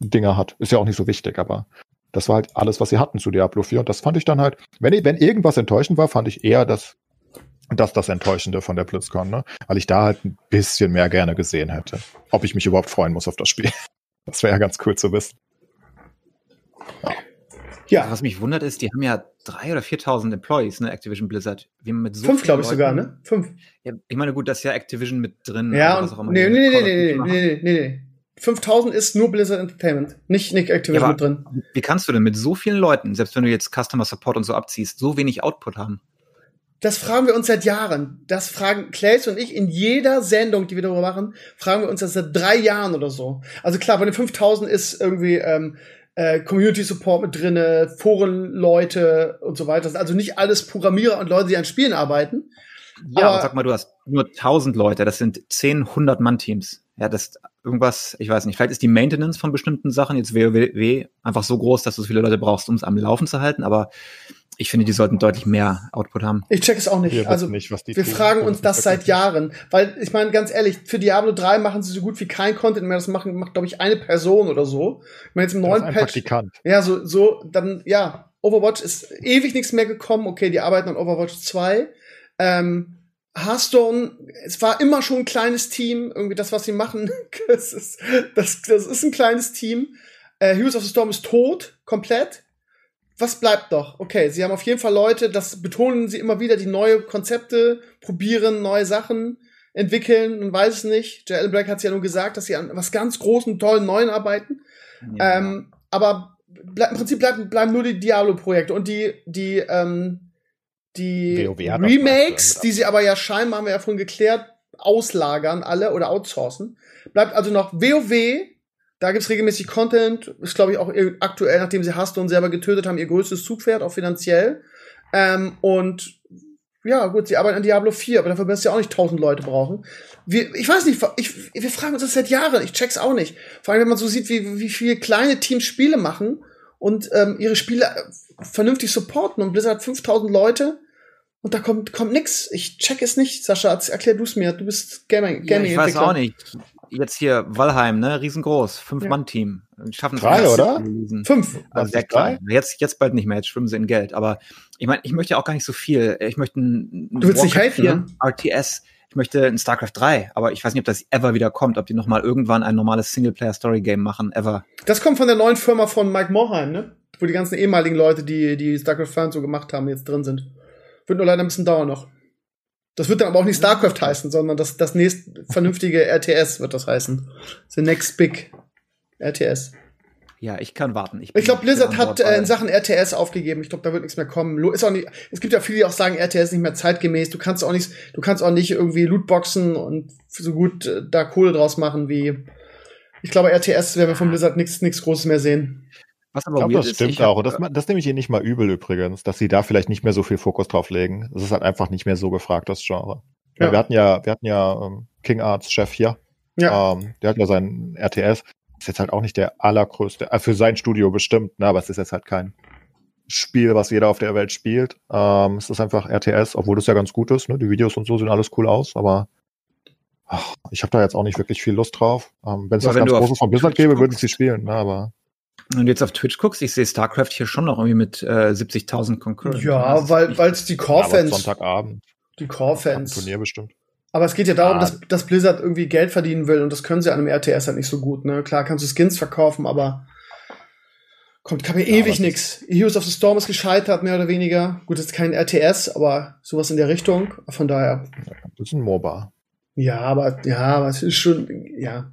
Dinger hat. Ist ja auch nicht so wichtig, aber das war halt alles, was sie hatten zu Diablo 4 und das fand ich dann halt, wenn irgendwas enttäuschend war, fand ich eher das Enttäuschende von der BlizzCon, ne? Weil ich da halt ein bisschen mehr gerne gesehen hätte. Ob ich mich überhaupt freuen muss auf das Spiel. Das wäre ja ganz cool zu wissen. Ja. Ja. Also was mich wundert ist, die haben ja 3.000 oder 4.000 Employees, ne, Activision Blizzard. Wie man mit so 5, glaube ich, Leuten, sogar, ne? 5. Ja, ich meine, gut, das ist ja Activision mit drin. Ja, und was auch immer. Nee. 5.000 ist nur Blizzard Entertainment, nicht Activision mit drin. Wie kannst du denn mit so vielen Leuten, selbst wenn du jetzt Customer Support und so abziehst, so wenig Output haben? Das fragen wir uns seit Jahren. Das fragen Claes und ich in jeder Sendung, die wir darüber machen, fragen wir uns das seit 3 Jahren oder so. Also klar, bei den 5.000 ist irgendwie Community Support mit drinne, Forenleute und so weiter. Das sind also nicht alles Programmierer und Leute, die an Spielen arbeiten. Ja, aber sag mal, du hast nur 1.000 Leute. Das sind 10, 100-Mann-Teams. Ja, das irgendwas, ich weiß nicht, vielleicht ist die Maintenance von bestimmten Sachen, jetzt WoW, einfach so groß, dass du so viele Leute brauchst, um es am Laufen zu halten, aber ich finde, die sollten deutlich mehr Output haben. Ich check es auch nicht. Also, wir fragen uns das seit Jahren, weil, ich meine, ganz ehrlich, für Diablo 3 machen sie so gut wie kein Content mehr, das macht, glaube ich, eine Person oder so. Ich meine, jetzt im neuen Patch. Ja, dann, Overwatch ist ewig nichts mehr gekommen, okay, die arbeiten an Overwatch 2, Hearthstone, es war immer schon ein kleines Team, irgendwie das, was sie machen, das ist ein kleines Team. Heroes of the Storm ist tot, komplett. Was bleibt doch? Okay, sie haben auf jeden Fall Leute, das betonen sie immer wieder, die neue Konzepte probieren, neue Sachen entwickeln, man weiß es nicht. J.L. Black hat es ja nur gesagt, dass sie an was ganz Großen, tollen, Neuen arbeiten. Ja. Aber im Prinzip bleiben nur die Diablo-Projekte und die Remakes, die sie aber ja scheinbar, haben wir ja vorhin geklärt, auslagern alle oder outsourcen. Bleibt also noch WoW, da gibt's regelmäßig Content, ist glaube ich auch aktuell, nachdem sie Hearthstone selber getötet haben, ihr größtes Zugpferd, auch finanziell. Und ja, gut, sie arbeiten an Diablo 4, aber dafür wirst du ja auch nicht 1.000 Leute brauchen. Ich weiß nicht, wir fragen uns das seit Jahren, ich check's auch nicht. Vor allem, wenn man so sieht, wie viele kleine Teams Spiele machen und ihre Spiele vernünftig supporten und Blizzard hat 5.000 Leute und da kommt nix. Ich check es nicht, Sascha, erklär du es mir. Du bist Gaming-Entwickler. Ja, ich weiß auch nicht. Jetzt hier Valheim, ne, riesengroß, 5-Mann-Team. Schaffen 3, oder? 5. Also sehr klein. Jetzt bald nicht mehr, jetzt schwimmen sie in Geld. Aber ich meine, ich möchte auch gar nicht so viel. Ich möchte ein Warcraft 4, RTS, ich möchte ein StarCraft 3, aber ich weiß nicht, ob das ever wieder kommt, ob die noch mal irgendwann ein normales Singleplayer-Story-Game machen, ever. Das kommt von der neuen Firma von Mike Morhaime, ne? Wo die ganzen ehemaligen Leute, die StarCraft so gemacht haben, jetzt drin sind. Wird nur leider ein bisschen dauern noch. Das wird dann aber auch nicht StarCraft heißen, sondern das nächste vernünftige RTS wird das heißen. The next big RTS. Ja, ich kann warten. Ich glaube, Blizzard hat in Sachen RTS aufgegeben. Ich glaube, da wird nichts mehr kommen. Ist auch nicht, es gibt ja viele, die auch sagen, RTS ist nicht mehr zeitgemäß. Du kannst auch nicht irgendwie Lootboxen und so gut da Kohle draus machen wie. Ich glaube, RTS werden wir von Blizzard nichts Großes mehr sehen. Was aber ich glaube, das stimmt auch. Das nehme ich ihnen nicht mal übel übrigens, dass sie da vielleicht nicht mehr so viel Fokus drauf legen. Das ist halt einfach nicht mehr so gefragt, das Genre. Ja. Wir hatten ja King Arts Chef hier. Ja. Der hat ja seinen RTS. Ist jetzt halt auch nicht der allergrößte, für sein Studio bestimmt, ne, aber es ist jetzt halt kein Spiel, was jeder auf der Welt spielt. Es ist einfach RTS, obwohl das ja ganz gut ist. Ne? Die Videos und so sehen alles cool aus, aber ich habe da jetzt auch nicht wirklich viel Lust drauf. Wenn es was ganz Großes von Blizzard gäbe, würden sie spielen, ne, aber. Und jetzt auf Twitch guckst, ich sehe StarCraft hier schon noch irgendwie mit 70.000 Concurrent. Ja, weil es die Core-Fans. Ja, Sonntagabend. Die Core-Fans. Turnier bestimmt. Aber es geht ja darum, dass Blizzard irgendwie Geld verdienen will und das können sie an einem RTS halt nicht so gut. Ne? Klar kannst du Skins verkaufen, aber kam mir ewig nix. Heroes of the Storm ist gescheitert, mehr oder weniger. Gut, das ist kein RTS, aber sowas in der Richtung. Von daher. Das ist ein MOBA. Ja, aber es ist schon, ja.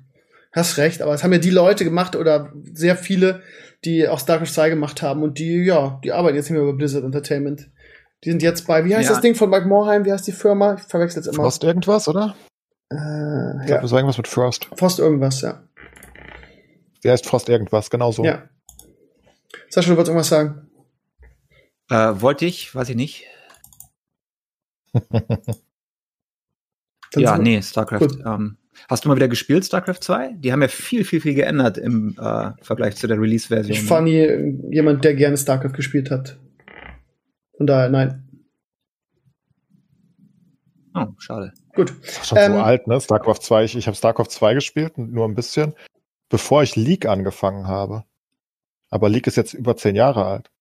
Hast recht, aber es haben ja die Leute gemacht oder sehr viele, die auch StarCraft 2 gemacht haben und die arbeiten jetzt nicht mehr bei Blizzard Entertainment. Die sind jetzt bei, wie heißt das Ding von Mike Morhaime, wie heißt die Firma? Ich verwechsel es immer. Frost irgendwas, oder? Ich glaube, das war irgendwas mit Frost. Frost irgendwas, ja. Die heißt Frost irgendwas, genau so. Ja. Sascha, du wolltest irgendwas sagen? Wollte ich, weiß ich nicht. Ja, nee, StarCraft. Hast du mal wieder gespielt, StarCraft 2? Die haben ja viel geändert im Vergleich zu der Release-Version. Ich war nie jemand, der gerne StarCraft gespielt hat. Von daher, nein. Oh, schade. Gut. Das ist schon so alt, ne? StarCraft 2. Ich habe StarCraft 2 gespielt, nur ein bisschen, bevor ich League angefangen habe. Aber League ist jetzt über 10 Jahre alt.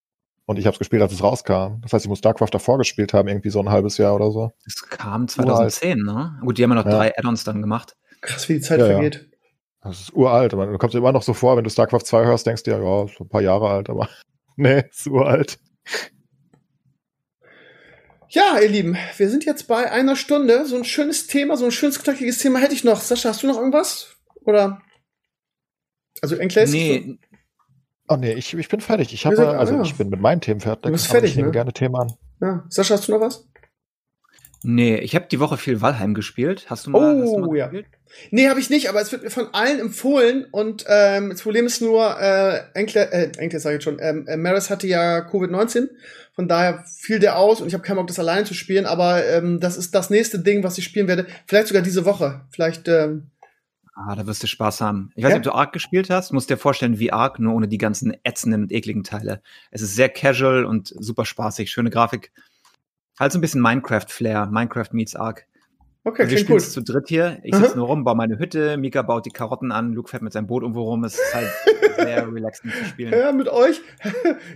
Und ich habe es gespielt, als es rauskam. Das heißt, ich muss StarCraft davor gespielt haben, irgendwie so ein halbes Jahr oder so. Das kam 2010, ne? Gut, die haben ja noch 3 Add-ons dann gemacht. Krass, wie die Zeit vergeht. Ja. Das ist uralt. Du kommst dir immer noch so vor, wenn du StarCraft 2 hörst, denkst du ja, ist ein paar Jahre alt, aber Nee, ist uralt. Ja, ihr Lieben, wir sind jetzt bei einer Stunde. So ein schönes Thema, so ein schönes knackiges Thema hätte ich noch. Sascha, hast du noch irgendwas? Oder? Also, Enclaves? Nee. Oh, nee, ich bin fertig. Ich bin mit meinen Themen fertig. Du bist fertig, ich nehme gerne Themen an. Ja. Sascha, hast du noch was? Nee, ich habe die Woche viel Valheim gespielt. Hast du mal gespielt? Nee, habe ich nicht, aber es wird mir von allen empfohlen und das Problem ist nur, Maris hatte ja Covid-19, von daher fiel der aus und ich habe keinen Bock, das alleine zu spielen, aber das ist das nächste Ding, was ich spielen werde, vielleicht sogar diese Woche, da wirst du Spaß haben. Ich weiß nicht, ob du Ark gespielt hast, musst dir vorstellen wie Ark, nur ohne die ganzen ätzenden und ekligen Teile. Es ist sehr casual und super spaßig, schöne Grafik. Halt so ein bisschen Minecraft-Flair. Minecraft meets Ark. Okay, klingt gut. Wir spielen zu dritt hier. Ich sitze nur rum, baue meine Hütte. Mika baut die Karotten an. Luke fährt mit seinem Boot irgendwo rum. Es ist halt sehr relaxend zu spielen. Ja, mit euch.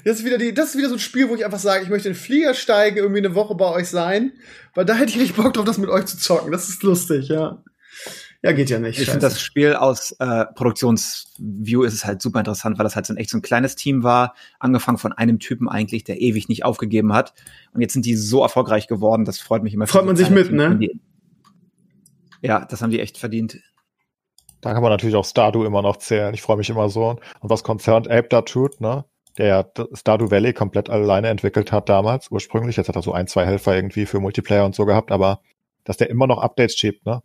Das ist wieder so ein Spiel, wo ich einfach sage, ich möchte in den Flieger steigen, irgendwie eine Woche bei euch sein. Weil da hätte ich richtig Bock drauf, das mit euch zu zocken. Das ist lustig, ja. Ja, geht ja nicht. Ich finde das Spiel aus Produktionsview ist es halt super interessant, weil das halt so echt so ein kleines Team war, angefangen von einem Typen eigentlich, der ewig nicht aufgegeben hat. Und jetzt sind die so erfolgreich geworden, das freut mich immer. Freut man sich mit, ne? Ja, das haben die echt verdient. Da kann man natürlich auch Stardew immer noch zählen. Ich freue mich immer so. Und was Concerned Ape da tut, ne? Der ja Stardew Valley komplett alleine entwickelt hat damals, ursprünglich. Jetzt hat er so 1, 2 Helfer irgendwie für Multiplayer und so gehabt, aber dass der immer noch Updates schiebt, ne?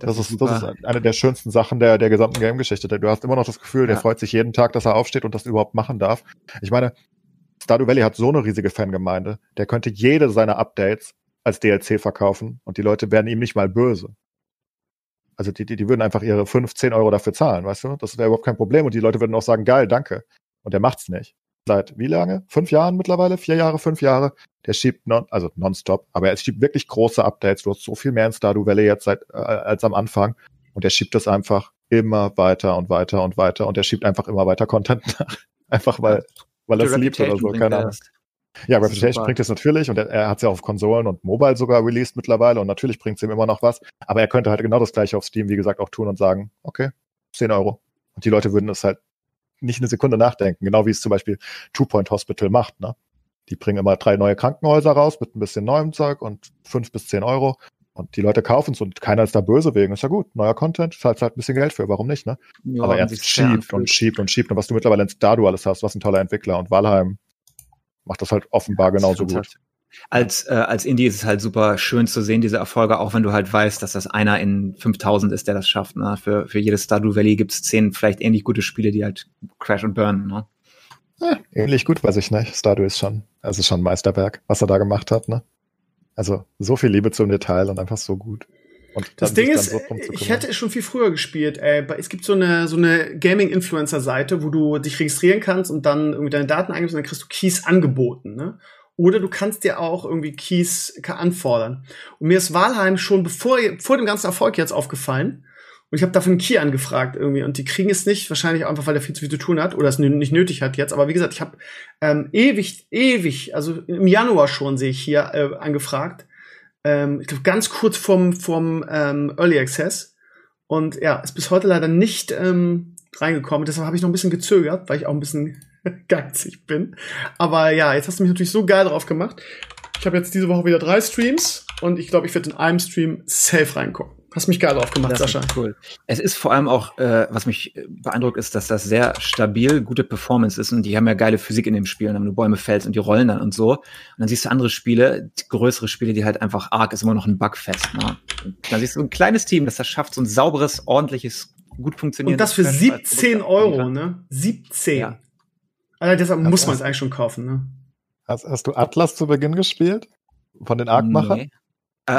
Das ist eine der schönsten Sachen der gesamten Game-Geschichte. Du hast immer noch das Gefühl, der freut sich jeden Tag, dass er aufsteht und das überhaupt machen darf. Ich meine, Stardew Valley hat so eine riesige Fangemeinde, der könnte jede seiner Updates als DLC verkaufen und die Leute werden ihm nicht mal böse. Also die würden einfach ihre 5, 10 Euro dafür zahlen, weißt du? Das wäre überhaupt kein Problem und die Leute würden auch sagen, geil, danke. Und der macht's nicht. Seit wie lange? 5 Jahren mittlerweile? 4 Jahre, 5 Jahre? Der schiebt nonstop, aber er schiebt wirklich große Updates. Du hast so viel mehr in Stardew Valley jetzt als am Anfang und er schiebt das einfach immer weiter und weiter und weiter und er schiebt einfach immer weiter Content nach. Einfach weil er es liebt oder so, keine Ahnung. Ja, Reputation bringt es natürlich und er hat es ja auf Konsolen und Mobile sogar released mittlerweile und natürlich bringt es ihm immer noch was, aber er könnte halt genau das gleiche auf Steam, wie gesagt, auch tun und sagen, okay, 10 Euro. Und die Leute würden es halt nicht eine Sekunde nachdenken, genau wie es zum Beispiel Two Point Hospital macht, ne? Die bringen immer 3 neue Krankenhäuser raus mit ein bisschen neuem Zeug und 5 bis 10 Euro und die Leute kaufen es und keiner ist da böse wegen. Ist ja gut, neuer Content, zahlst halt ein bisschen Geld für, warum nicht, ne? Ja, aber er schiebt und schiebt und schiebt und was du mittlerweile in Stardew alles hast, was ein toller Entwickler und Valheim macht das halt offenbar genauso gut. Als Indie ist es halt super schön zu sehen, diese Erfolge, auch wenn du halt weißt, dass das einer in 5000 ist, der das schafft, ne? Für jedes Stardew Valley gibt es 10 vielleicht ähnlich gute Spiele, die halt Crash und Burn, ne? Ja, ähnlich gut, weiß ich nicht. Stardew ist schon ein Meisterwerk, was er da gemacht hat, ne? Also so viel Liebe zum Detail und einfach so gut. Und das Ding ist, ich hätte es schon viel früher gespielt, ey. Es gibt so eine Gaming-Influencer-Seite, wo du dich registrieren kannst und dann irgendwie deine Daten eingibst und dann kriegst du Keys angeboten, ne? Oder du kannst dir auch irgendwie Keys anfordern. Und mir ist Valheim schon vor dem ganzen Erfolg jetzt aufgefallen. Und ich habe dafür einen Key angefragt irgendwie. Und die kriegen es nicht, wahrscheinlich auch einfach, weil der viel zu viel zu tun hat oder es nicht nötig hat jetzt. Aber wie gesagt, ich habe ewig, also im Januar schon sehe ich hier angefragt. Ich glaube, ganz kurz vom Early Access. Und ja, ist bis heute leider nicht reingekommen. Deshalb habe ich noch ein bisschen gezögert, weil ich auch ein bisschen geizig bin. Aber ja, jetzt hast du mich natürlich so geil drauf gemacht. Ich habe jetzt diese Woche wieder 3 Streams und ich glaube, ich werde in einem Stream safe reingucken. Hast mich geil drauf gemacht, Sascha. Cool. Es ist vor allem auch, was mich beeindruckt, ist, dass das sehr stabil, gute Performance ist und die haben ja geile Physik in dem Spiel, wenn du Bäume fällst und die rollen dann und so. Und dann siehst du andere Spiele, größere Spiele, die halt einfach Ark ist immer noch ein Bugfest. Ne? Dann siehst du so ein kleines Team, das schafft, so ein sauberes, ordentliches, gut funktionierendes. Und das für 17 Euro, ne? 17. Ja. Also deshalb muss man es eigentlich schon kaufen, ne? Hast du Atlas zu Beginn gespielt? Von den Ark-Machern? Nee.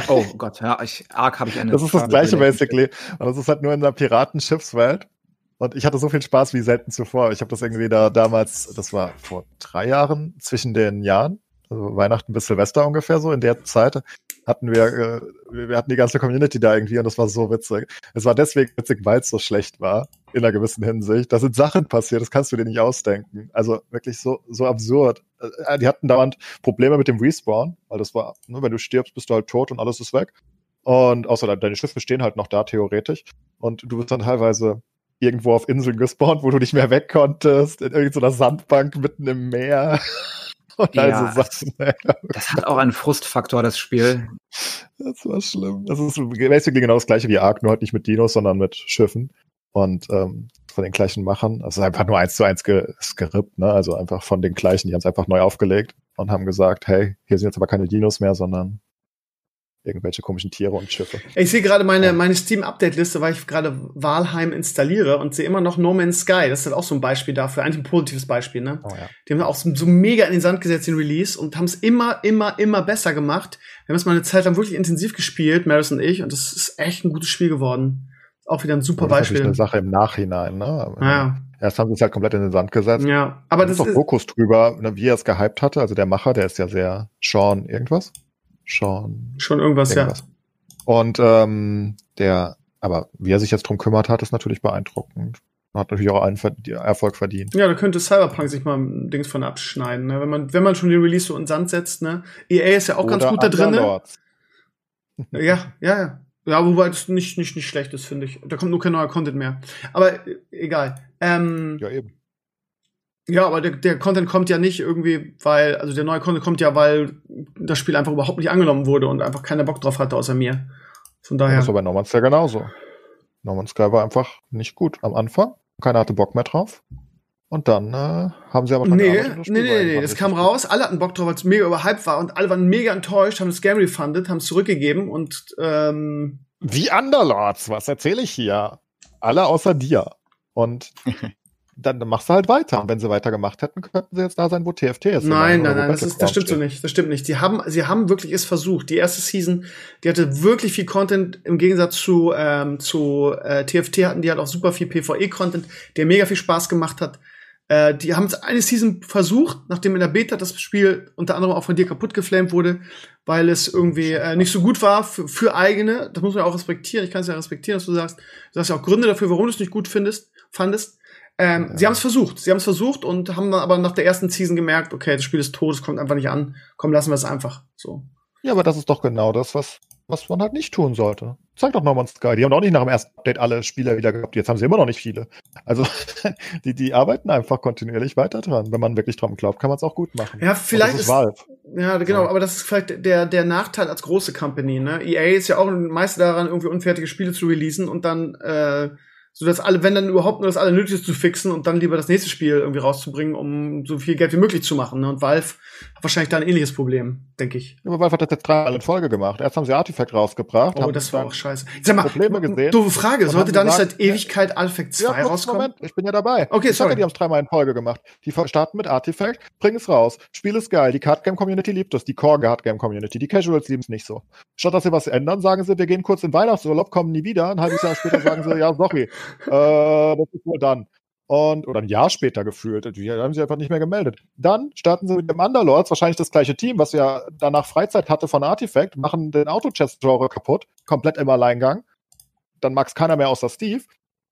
Oh Gott, ja, Ark habe ich eine. Das ist das gleiche basically. Und das ist halt nur in einer Piratenschiffswelt. Und ich hatte so viel Spaß wie selten zuvor. Ich habe das irgendwie da damals, das war vor 3 Jahren, zwischen den Jahren, also Weihnachten bis Silvester ungefähr so, in der Zeit hatten wir hatten die ganze Community da irgendwie und das war so witzig. Es war deswegen witzig, weil es so schlecht war, in einer gewissen Hinsicht. Da sind Sachen passiert, das kannst du dir nicht ausdenken. Also wirklich so absurd. Die hatten dauernd Probleme mit dem Respawn, weil das war, ne, wenn du stirbst, bist du halt tot und alles ist weg. Und außer deine Schiffe stehen halt noch da, theoretisch. Und du bist dann teilweise irgendwo auf Inseln gespawnt, wo du nicht mehr weg konntest, in irgendeiner Sandbank mitten im Meer. Und ja, so Sachen. Das hat auch einen Frustfaktor, das Spiel. Das war schlimm. Das ist basically genau das gleiche wie Ark, nur halt nicht mit Dinos, sondern mit Schiffen. Und von den gleichen Machern. Also einfach nur 1:1 gerippt, ne? Also einfach von den gleichen, die haben es einfach neu aufgelegt und haben gesagt, hey, hier sind jetzt aber keine Dinos mehr, sondern irgendwelche komischen Tiere und Schiffe. Ich sehe gerade meine Steam-Update-Liste, weil ich gerade Valheim installiere und sehe immer noch No Man's Sky. Das ist halt auch so ein Beispiel dafür, eigentlich ein positives Beispiel, ne? Oh, ja. Die haben auch so mega in den Sand gesetzt, den Release, und haben es immer, immer, immer besser gemacht. Wir haben es mal eine Zeit lang wirklich intensiv gespielt, Maris und ich, und das ist echt ein gutes Spiel geworden. Auch wieder ein super Beispiel. Das ist eine Sache im Nachhinein, ne? Ja. Erst haben sie es halt komplett in den Sand gesetzt. Ja, aber das ist doch Fokus drüber, wie er es gehypt hatte. Also der Macher, der ist ja sehr Sean irgendwas. Schon irgendwas. Ja. Und aber wie er sich jetzt drum kümmert hat, ist natürlich beeindruckend. Hat natürlich auch einen Erfolg verdient. Ja, da könnte Cyberpunk sich mal ein Dings von abschneiden, ne? Wenn man schon den Release so in den Sand setzt, ne? EA ist ja auch ganz gut da drin. Ja. Ja, wobei es nicht schlecht ist, finde ich. Da kommt nur kein neuer Content mehr. Aber egal. Ja, eben. Ja, aber der Content kommt ja nicht irgendwie, also der neue Content kommt ja, weil das Spiel einfach überhaupt nicht angenommen wurde und einfach keiner Bock drauf hatte, außer mir. Von daher. Das war bei No Man's Sky genauso. No Man's Sky war einfach nicht gut am Anfang. Keiner hatte Bock mehr drauf. Und dann haben sie aber dran gearbeitet. Nee, das kam raus. Alle hatten Bock drauf, weil es mega überhyped war. Und alle waren mega enttäuscht, haben das Game refunded, haben es zurückgegeben. Und wie Underlords, was erzähle ich hier? Alle außer dir. Und dann machst du halt weiter. Und wenn sie weitergemacht hätten, könnten sie jetzt da sein, wo TFT ist. Nein, das stimmt so nicht. Das stimmt nicht. Sie haben wirklich es versucht. Die erste Season, die hatte wirklich viel Content. Im Gegensatz zu TFT hatten die halt auch super viel PvE-Content, der mega viel Spaß gemacht hat. Die haben es eine Season versucht, nachdem in der Beta das Spiel unter anderem auch von dir kaputt geflamed wurde, weil es irgendwie nicht so gut war für eigene. Das muss man auch respektieren. Ich kann es ja respektieren, dass du sagst ja auch Gründe dafür, warum du es nicht gut fandest. Ja. Sie haben es versucht und haben dann aber nach der ersten Season gemerkt, okay, das Spiel ist tot, es kommt einfach nicht an. Komm, lassen wir es einfach. So. Ja, aber das ist doch genau das, was man halt nicht tun sollte. Zeig doch nochmal Sky. Die haben auch nicht nach dem ersten Update alle Spieler wieder gehabt. Jetzt haben sie immer noch nicht viele. Also, die arbeiten einfach kontinuierlich weiter dran. Wenn man wirklich dran glaubt, kann man es auch gut machen. Ja, vielleicht ist Valve. Ja, genau. Ja. Aber das ist vielleicht der Nachteil als große Company, ne? EA ist ja auch ein Meister daran, irgendwie unfertige Spiele zu releasen und dann, so dass alle, wenn dann überhaupt nur das Allernötigste zu fixen und dann lieber das nächste Spiel irgendwie rauszubringen, um so viel Geld wie möglich zu machen, ne? Und Valve hat wahrscheinlich da ein ähnliches Problem, denke ich. Ja, aber Valve hat das jetzt 3 Mal in Folge gemacht. Erst haben sie Artifact rausgebracht. Oh, das war auch scheiße. Sag mal, Probleme gesehen. Doofe Frage. Sollte da nicht seit Ewigkeit Artifact 2 rauskommen? Moment, ich bin ja dabei. Okay, sorry. Die haben es 3 Mal in Folge gemacht. Die starten mit Artifact, bringen es raus. Spiel ist geil. Die Card Game Community liebt es. Die Core Card Game Community. Die Casuals lieben es nicht so. Statt dass sie was ändern, sagen sie, wir gehen kurz in Weihnachtsurlaub, kommen nie wieder. Ein halbes Jahr später sagen sie, ja, sorry. Das ist wohl dann. Oder ein Jahr später gefühlt. Die haben sich einfach nicht mehr gemeldet. Dann starten sie mit dem Underlords, wahrscheinlich das gleiche Team, was ja danach Freizeit hatte von Artifact, machen den Auto-Chess-Genre kaputt, komplett im Alleingang. Dann mag es keiner mehr außer Steve.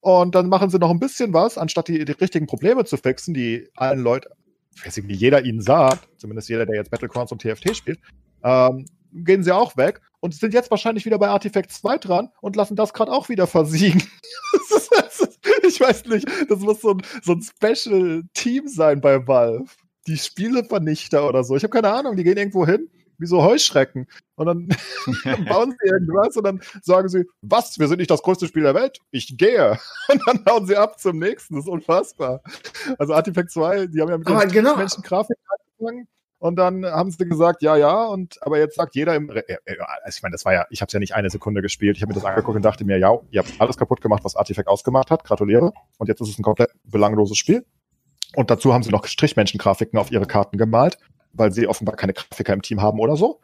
Und dann machen sie noch ein bisschen was, anstatt die richtigen Probleme zu fixen, die allen Leuten, ich weiß nicht, wie jeder ihnen sagt, zumindest jeder, der jetzt Battlegrounds und TFT spielt, gehen sie auch weg und sind jetzt wahrscheinlich wieder bei Artifact 2 dran und lassen das gerade auch wieder versiegen. Ich weiß nicht, das muss so ein Special-Team sein bei Valve. Die Spielevernichter oder so. Ich habe keine Ahnung, die gehen irgendwo hin, wie so Heuschrecken. Und dann bauen sie irgendwas und dann sagen sie, was, wir sind nicht das größte Spiel der Welt, ich gehe. Und dann hauen sie ab zum nächsten, das ist unfassbar. Also Artifact 2, die haben ja mit den Menschen Grafik angefangen. Und dann haben sie gesagt, ja, aber jetzt sagt jeder also ich meine, das war ja, ich habe es ja nicht eine Sekunde gespielt, ich habe mir das angeguckt und dachte mir, ja, ihr habt alles kaputt gemacht, was Artifact ausgemacht hat, gratuliere. Und jetzt ist es ein komplett belangloses Spiel. Und dazu haben sie noch Strichmenschengrafiken auf ihre Karten gemalt, weil sie offenbar keine Grafiker im Team haben oder so.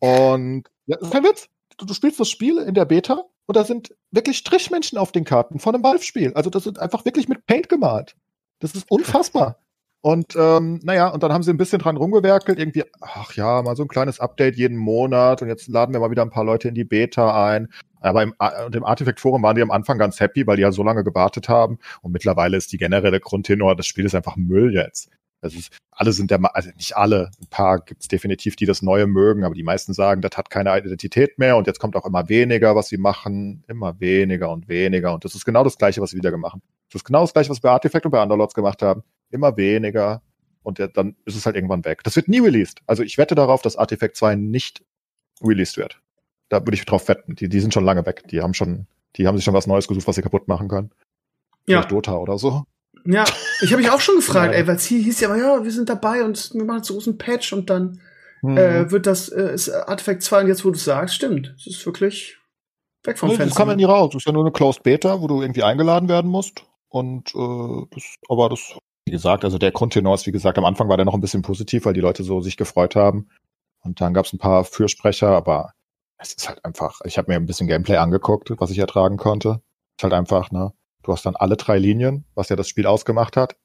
Und ja, das ist kein Witz. Du spielst das Spiel in der Beta und da sind wirklich Strichmenschen auf den Karten von einem Valve-Spiel. Also das sind einfach wirklich mit Paint gemalt. Das ist unfassbar. Und und dann haben sie ein bisschen dran rumgewerkelt, irgendwie, ach ja, mal so ein kleines Update jeden Monat und jetzt laden wir mal wieder ein paar Leute in die Beta ein. Aber im Artifact-Forum waren die am Anfang ganz happy, weil die ja so lange gewartet haben und mittlerweile ist die generelle Grundtenor, das Spiel ist einfach Müll jetzt. Das ist, alle sind also nicht alle, ein paar gibt's definitiv, die das Neue mögen, aber die meisten sagen, das hat keine Identität mehr und jetzt kommt auch immer weniger, was sie machen, immer weniger und weniger und das ist genau das Gleiche, was sie wieder machen. Das ist genau das Gleiche, was wir bei Artifact und bei Underlords gemacht haben. Immer weniger und dann ist es halt irgendwann weg. Das wird nie released. Also ich wette darauf, dass Artifact 2 nicht released wird. Da würde ich drauf wetten. Die sind schon lange weg. Die haben sich schon was Neues gesucht, was sie kaputt machen können. Ja. Vielleicht Dota oder so. Ja, ich habe mich auch schon gefragt, ey, weil es hier hieß ja, aber ja, wir sind dabei und wir machen so einen Patch und dann wird das Artifact 2 und jetzt, wo du sagst, stimmt, es ist wirklich weg vom Fenster. Das kann man nie raus. Das ist ja nur eine Closed Beta, wo du irgendwie eingeladen werden musst und das, wie gesagt, also der Grundtenor ist, wie gesagt, am Anfang war der noch ein bisschen positiv, weil die Leute so sich gefreut haben und dann gab es ein paar Fürsprecher, aber es ist halt einfach, ich habe mir ein bisschen Gameplay angeguckt, was ich ertragen konnte. Ist halt einfach, ne, du hast dann alle drei Linien, was ja das Spiel ausgemacht hat,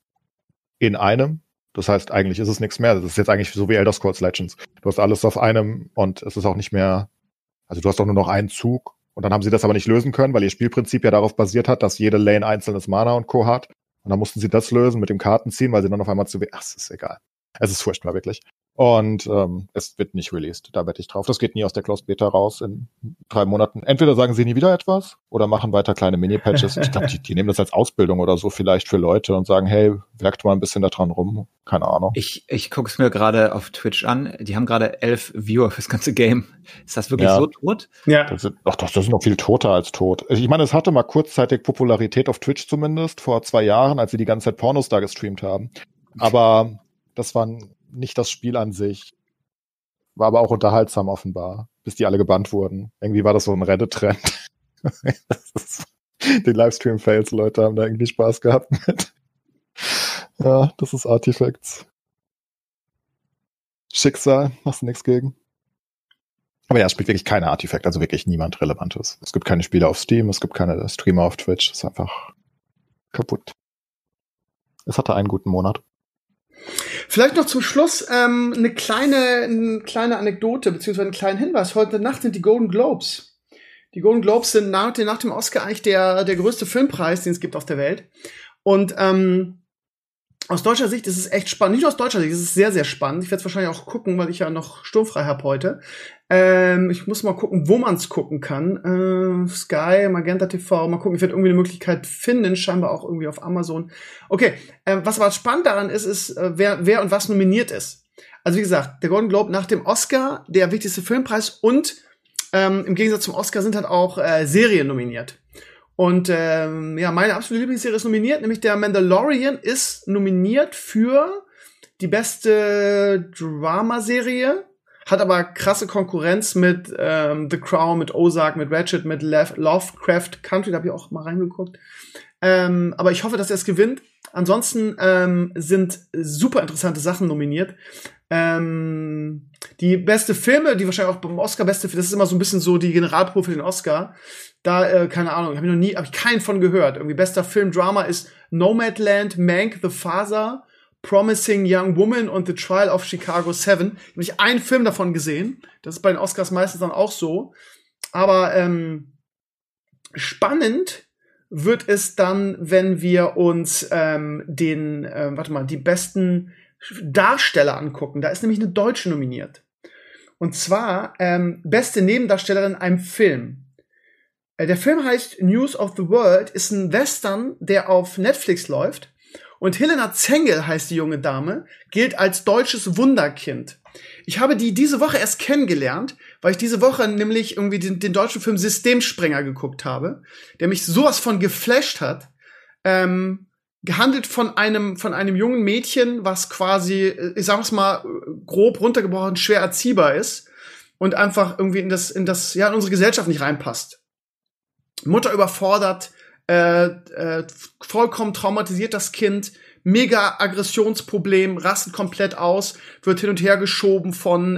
in einem. Das heißt, eigentlich ist es nichts mehr. Das ist jetzt eigentlich so wie Elder Scrolls Legends. Du hast alles auf einem und es ist auch nicht mehr, also du hast auch nur noch einen Zug. Und dann haben sie das aber nicht lösen können, weil ihr Spielprinzip ja darauf basiert hat, dass jede Lane einzelnes Mana und Co. hat. Und dann mussten sie das lösen mit dem Kartenziehen, weil sie dann auf einmal ach, es ist egal. Es ist furchtbar, wirklich. Und es wird nicht released, da wette ich drauf. Das geht nie aus der Closed Beta raus in 3 Monaten. Entweder sagen sie nie wieder etwas oder machen weiter kleine Mini-Patches. Ich glaube, die nehmen das als Ausbildung oder so vielleicht für Leute und sagen, hey, werkt mal ein bisschen da dran rum. Keine Ahnung. Ich gucke es mir gerade auf Twitch an. Die haben gerade 11 Viewer fürs ganze Game. Ist das wirklich so tot? Ja. Das ist noch viel toter als tot. Ich meine, es hatte mal kurzzeitig Popularität auf Twitch zumindest, vor 2 Jahren, als sie die ganze Zeit Pornos da gestreamt haben. Aber das waren nicht das Spiel an sich. War aber auch unterhaltsam offenbar, bis die alle gebannt wurden. Irgendwie war das so ein Reddit-Trend. Die Livestream-Fails, Leute haben da irgendwie Spaß gehabt mit. Ja, das ist Artifacts. Schicksal, machst du nichts gegen. Aber ja, es spielt wirklich keine Artifact, also wirklich niemand Relevantes. Es gibt keine Spiele auf Steam, es gibt keine Streamer auf Twitch, es ist einfach kaputt. Es hatte einen guten Monat. Vielleicht noch zum Schluss eine kleine Anekdote bzw. einen kleinen Hinweis. Heute Nacht sind die Golden Globes. Die Golden Globes sind nach dem Oscar eigentlich der größte Filmpreis, den es gibt auf der Welt. Und aus deutscher Sicht ist es echt spannend. Nicht nur aus deutscher Sicht, es ist sehr, sehr spannend. Ich werde es wahrscheinlich auch gucken, weil ich ja noch sturmfrei habe heute. Ich muss mal gucken, wo man es gucken kann. Sky, Magenta TV, mal gucken. Ich werde irgendwie eine Möglichkeit finden, scheinbar auch irgendwie auf Amazon. Okay, was aber spannend daran ist, wer und was nominiert ist. Also wie gesagt, der Golden Globe nach dem Oscar, der wichtigste Filmpreis und im Gegensatz zum Oscar sind halt auch Serien nominiert. Und ja, meine absolute Lieblingsserie ist nominiert, nämlich der Mandalorian ist nominiert für die beste Dramaserie, hat aber krasse Konkurrenz mit The Crown, mit Ozark, mit Ratched, mit Lovecraft Country, da habe ich auch mal reingeguckt. Aber ich hoffe, dass er es gewinnt. Ansonsten sind super interessante Sachen nominiert. Die beste Filme, die wahrscheinlich auch beim Oscar beste, das ist immer so ein bisschen so die Generalprobe für den Oscar. Da, keine Ahnung, habe ich keinen von gehört. Irgendwie bester Film, Drama ist Nomadland, Mank, The Father, Promising Young Woman und The Trial of Chicago 7. Ich habe nicht einen Film davon gesehen. Das ist bei den Oscars meistens dann auch so. Aber spannend wird es dann, wenn wir uns die besten Darsteller angucken. Da ist nämlich eine Deutsche nominiert. Und zwar beste Nebendarstellerin in einem Film. Der Film heißt News of the World, ist ein Western, der auf Netflix läuft. Und Helena Zengel heißt die junge Dame, gilt als deutsches Wunderkind. Ich habe die diese Woche erst kennengelernt, weil ich diese Woche nämlich irgendwie den deutschen Film Systemsprenger geguckt habe, der mich sowas von geflasht hat. Gehandelt von einem jungen Mädchen, was quasi, ich sag's mal, grob runtergebrochen, schwer erziehbar ist und einfach irgendwie in unsere Gesellschaft nicht reinpasst. Mutter überfordert, vollkommen traumatisiert das Kind, mega Aggressionsproblem, rastet komplett aus, wird hin und her geschoben von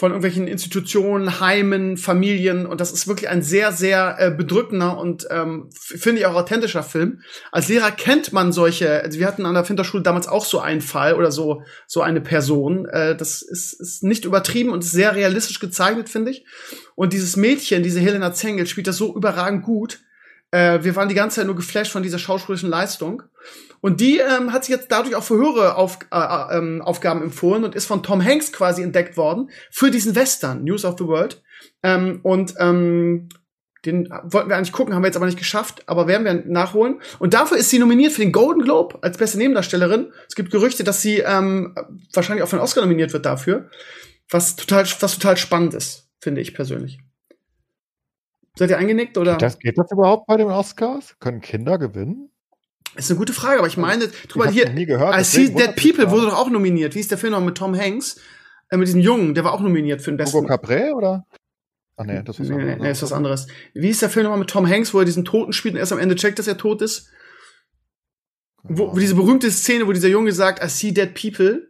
irgendwelchen Institutionen, Heimen, Familien. Und das ist wirklich ein sehr, sehr bedrückender und finde ich auch authentischer Film. Als Lehrer kennt man solche, also wir hatten an der Finterschule damals auch so einen Fall oder so eine Person. Das ist nicht übertrieben und ist sehr realistisch gezeichnet, finde ich. Und dieses Mädchen, diese Helena Zengel, spielt das so überragend gut. Wir waren die ganze Zeit nur geflasht von dieser schauspielerischen Leistung. Und die hat sich jetzt dadurch auch für höhere Aufgaben empfohlen und ist von Tom Hanks quasi entdeckt worden für diesen Western, News of the World. Und Den wollten wir eigentlich gucken, haben wir jetzt aber nicht geschafft, aber werden wir nachholen. Und dafür ist sie nominiert für den Golden Globe als beste Nebendarstellerin. Es gibt Gerüchte, dass sie wahrscheinlich auch für den Oscar nominiert wird dafür. Was total spannend ist, finde ich persönlich. Seid ihr eingenickt, oder? Geht das überhaupt bei den Oscars? Können Kinder gewinnen? Ist eine gute Frage, aber ich meine, drüber hier, nie gehört, I See Dead People wurde doch auch nominiert. Wie ist der Film noch mit Tom Hanks? Mit diesem Jungen, der war auch nominiert für den besten. Hugo Capré, oder? Ach nee, das ist was anderes. Nee, ist was anderes. Wie ist der Film nochmal mit Tom Hanks, wo er diesen Toten spielt und erst am Ende checkt, dass er tot ist? Wo diese berühmte Szene, wo dieser Junge sagt, I see dead people.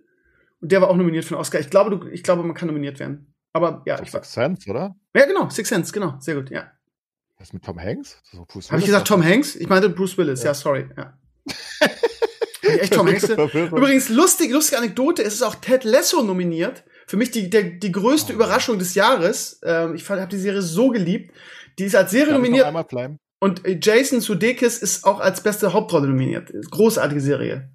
Und der war auch nominiert für einen Oscar. Ich glaube, man kann nominiert werden. Aber ja, ich weiß. Sixth Sense, oder? Ja, genau, Sixth Sense, genau. Sehr gut, ja. Was mit Tom Hanks? So habe ich gesagt Tom Hanks? Ich meinte Bruce Willis. Ja, sorry. Ja. Echt Tom Hanks? Übrigens, lustige Anekdote, es ist auch Ted Lasso nominiert. Für mich die größte Überraschung des Jahres. Ich habe die Serie so geliebt. Die ist als Serie nominiert. Und Jason Sudeikis ist auch als beste Hauptrolle nominiert. Großartige Serie.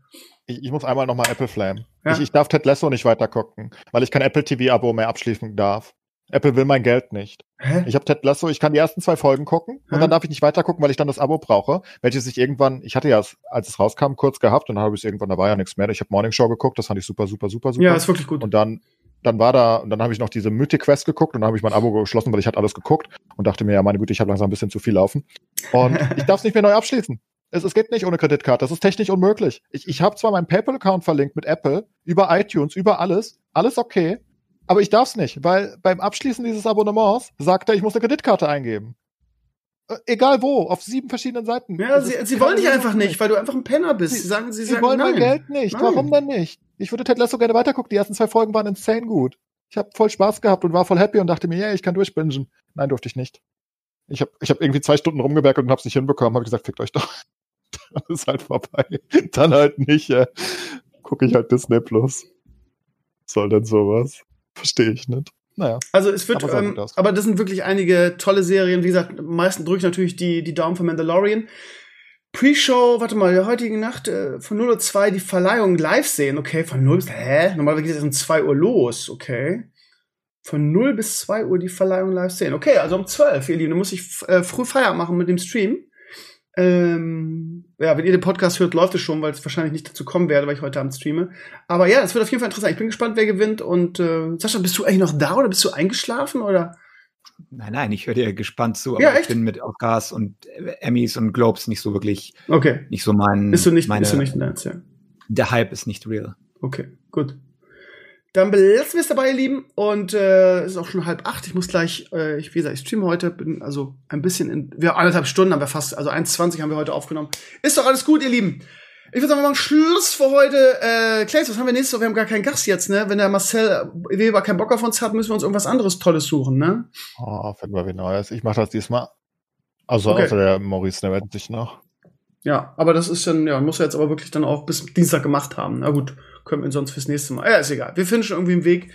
Ich muss einmal nochmal Apple flammen. Ja? Ich darf Ted Lasso nicht weiter gucken, weil ich kein Apple TV-Abo mehr abschließen darf. Apple will mein Geld nicht. Hä? Ich habe Ted Lasso, ich kann die ersten 2 Folgen gucken und dann darf ich nicht weiter gucken, weil ich dann das Abo brauche, welches ich irgendwann, ich hatte ja, als es rauskam, kurz gehabt und dann habe ich es irgendwann, da war ja nichts mehr. Ich habe Morning Show geguckt, das fand ich super, super, super, super. Ja, ist wirklich gut. Und dann habe ich noch diese Mythic Quest geguckt und dann habe ich mein Abo geschlossen, weil ich hatte alles geguckt und dachte mir, ja, meine Güte, ich habe langsam ein bisschen zu viel laufen. Und ich darf es nicht mehr neu abschließen. Es geht nicht ohne Kreditkarte, das ist technisch unmöglich. Ich habe zwar meinen PayPal-Account verlinkt mit Apple, über iTunes, über alles okay. Aber ich darf es nicht, weil beim Abschließen dieses Abonnements sagt er, ich muss eine Kreditkarte eingeben. Egal wo, auf 7 verschiedenen Seiten. Ja, sie wollen dich einfach nicht, weil du einfach ein Penner bist. Sie sagen, wollen nein. Mein Geld nicht. Nein. Warum denn nicht? Ich würde Ted Lasso gerne weitergucken. Die ersten 2 Folgen waren insane gut. Ich habe voll Spaß gehabt und war voll happy und dachte mir, yeah, ich kann durchbingen. Nein, durfte ich nicht. Ich hab irgendwie 2 Stunden rumgewerkelt und hab's nicht hinbekommen. Habe gesagt, fickt euch doch. Dann ist halt vorbei. Dann halt nicht. Gucke ich halt Disney Plus. Soll denn sowas? Verstehe ich nicht. Naja. Also es wird, aber das sind wirklich einige tolle Serien. Wie gesagt, am meisten drücke ich natürlich die Daumen für Mandalorian. Pre-Show, warte mal, der heutigen Nacht von 0:02 die Verleihung live sehen. Okay, von 0 bis, normalerweise geht es um 2 Uhr los, okay. Von 0 bis 2 Uhr die Verleihung live sehen. Okay, also um 12, ihr Lieben, dann muss ich früh Feierabend machen mit dem Stream. Ja, wenn ihr den Podcast hört, läuft es schon, weil es wahrscheinlich nicht dazu kommen werde, weil ich heute Abend streame. Aber ja, es wird auf jeden Fall interessant. Ich bin gespannt, wer gewinnt. Und Sascha, bist du eigentlich noch da oder bist du eingeschlafen? Oder? Nein, ich höre dir gespannt zu. Aber ja, echt? Ich bin mit Oscars und Emmys und Globes nicht so wirklich. Okay. Nicht so mein. Bist du nicht in Ernst, ja. Der Hype ist nicht real. Okay, gut. Dann belassen wir es dabei, ihr Lieben. Und es ist auch schon 7:30. Ich muss gleich, wie gesagt, ich streame heute, bin also ein bisschen wir 1,5 Stunden haben wir fast, also 1,20 haben wir heute aufgenommen. Ist doch alles gut, ihr Lieben. Ich würde sagen, wir machen Schluss für heute. Claes, was haben wir nächstes Mal? Wir haben gar keinen Gast jetzt, ne? Wenn der Marcel Weber keinen Bock auf uns hat, müssen wir uns irgendwas anderes Tolles suchen, ne? Oh, finden wir wieder Neues. Ich mache das diesmal. Also, okay. Außer der Maurice, der wird sich noch. Ja, aber das ist dann, ja, muss er jetzt aber wirklich dann auch bis Dienstag gemacht haben. Na gut, können wir sonst fürs nächste Mal. Ja, ist egal. Wir finden schon irgendwie einen Weg.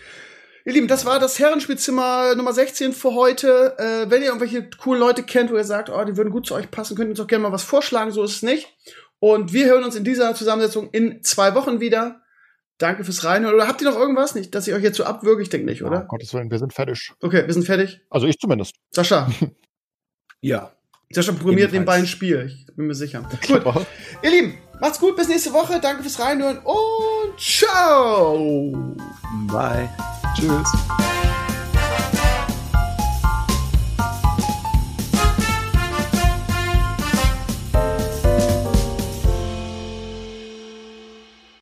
Ihr Lieben, das war das Herrenspielzimmer Nummer 16 für heute. Wenn ihr irgendwelche coolen Leute kennt, wo ihr sagt, oh, die würden gut zu euch passen, könnt ihr uns auch gerne mal was vorschlagen, so ist es nicht. Und wir hören uns in dieser Zusammensetzung in 2 Wochen wieder. Danke fürs Reinhören. Oder habt ihr noch irgendwas nicht, dass ich euch jetzt so abwürge? Ich denke nicht, oder? Oh, Gottes Willen, wir sind fertig. Okay, wir sind fertig. Also ich zumindest. Sascha. Ja. Sascha programmiert nebenbei ein Spiel. Ich bin mir sicher. Gut. Ihr Lieben, macht's gut. Bis nächste Woche. Danke fürs Reinhören und ciao. Bye. Tschüss.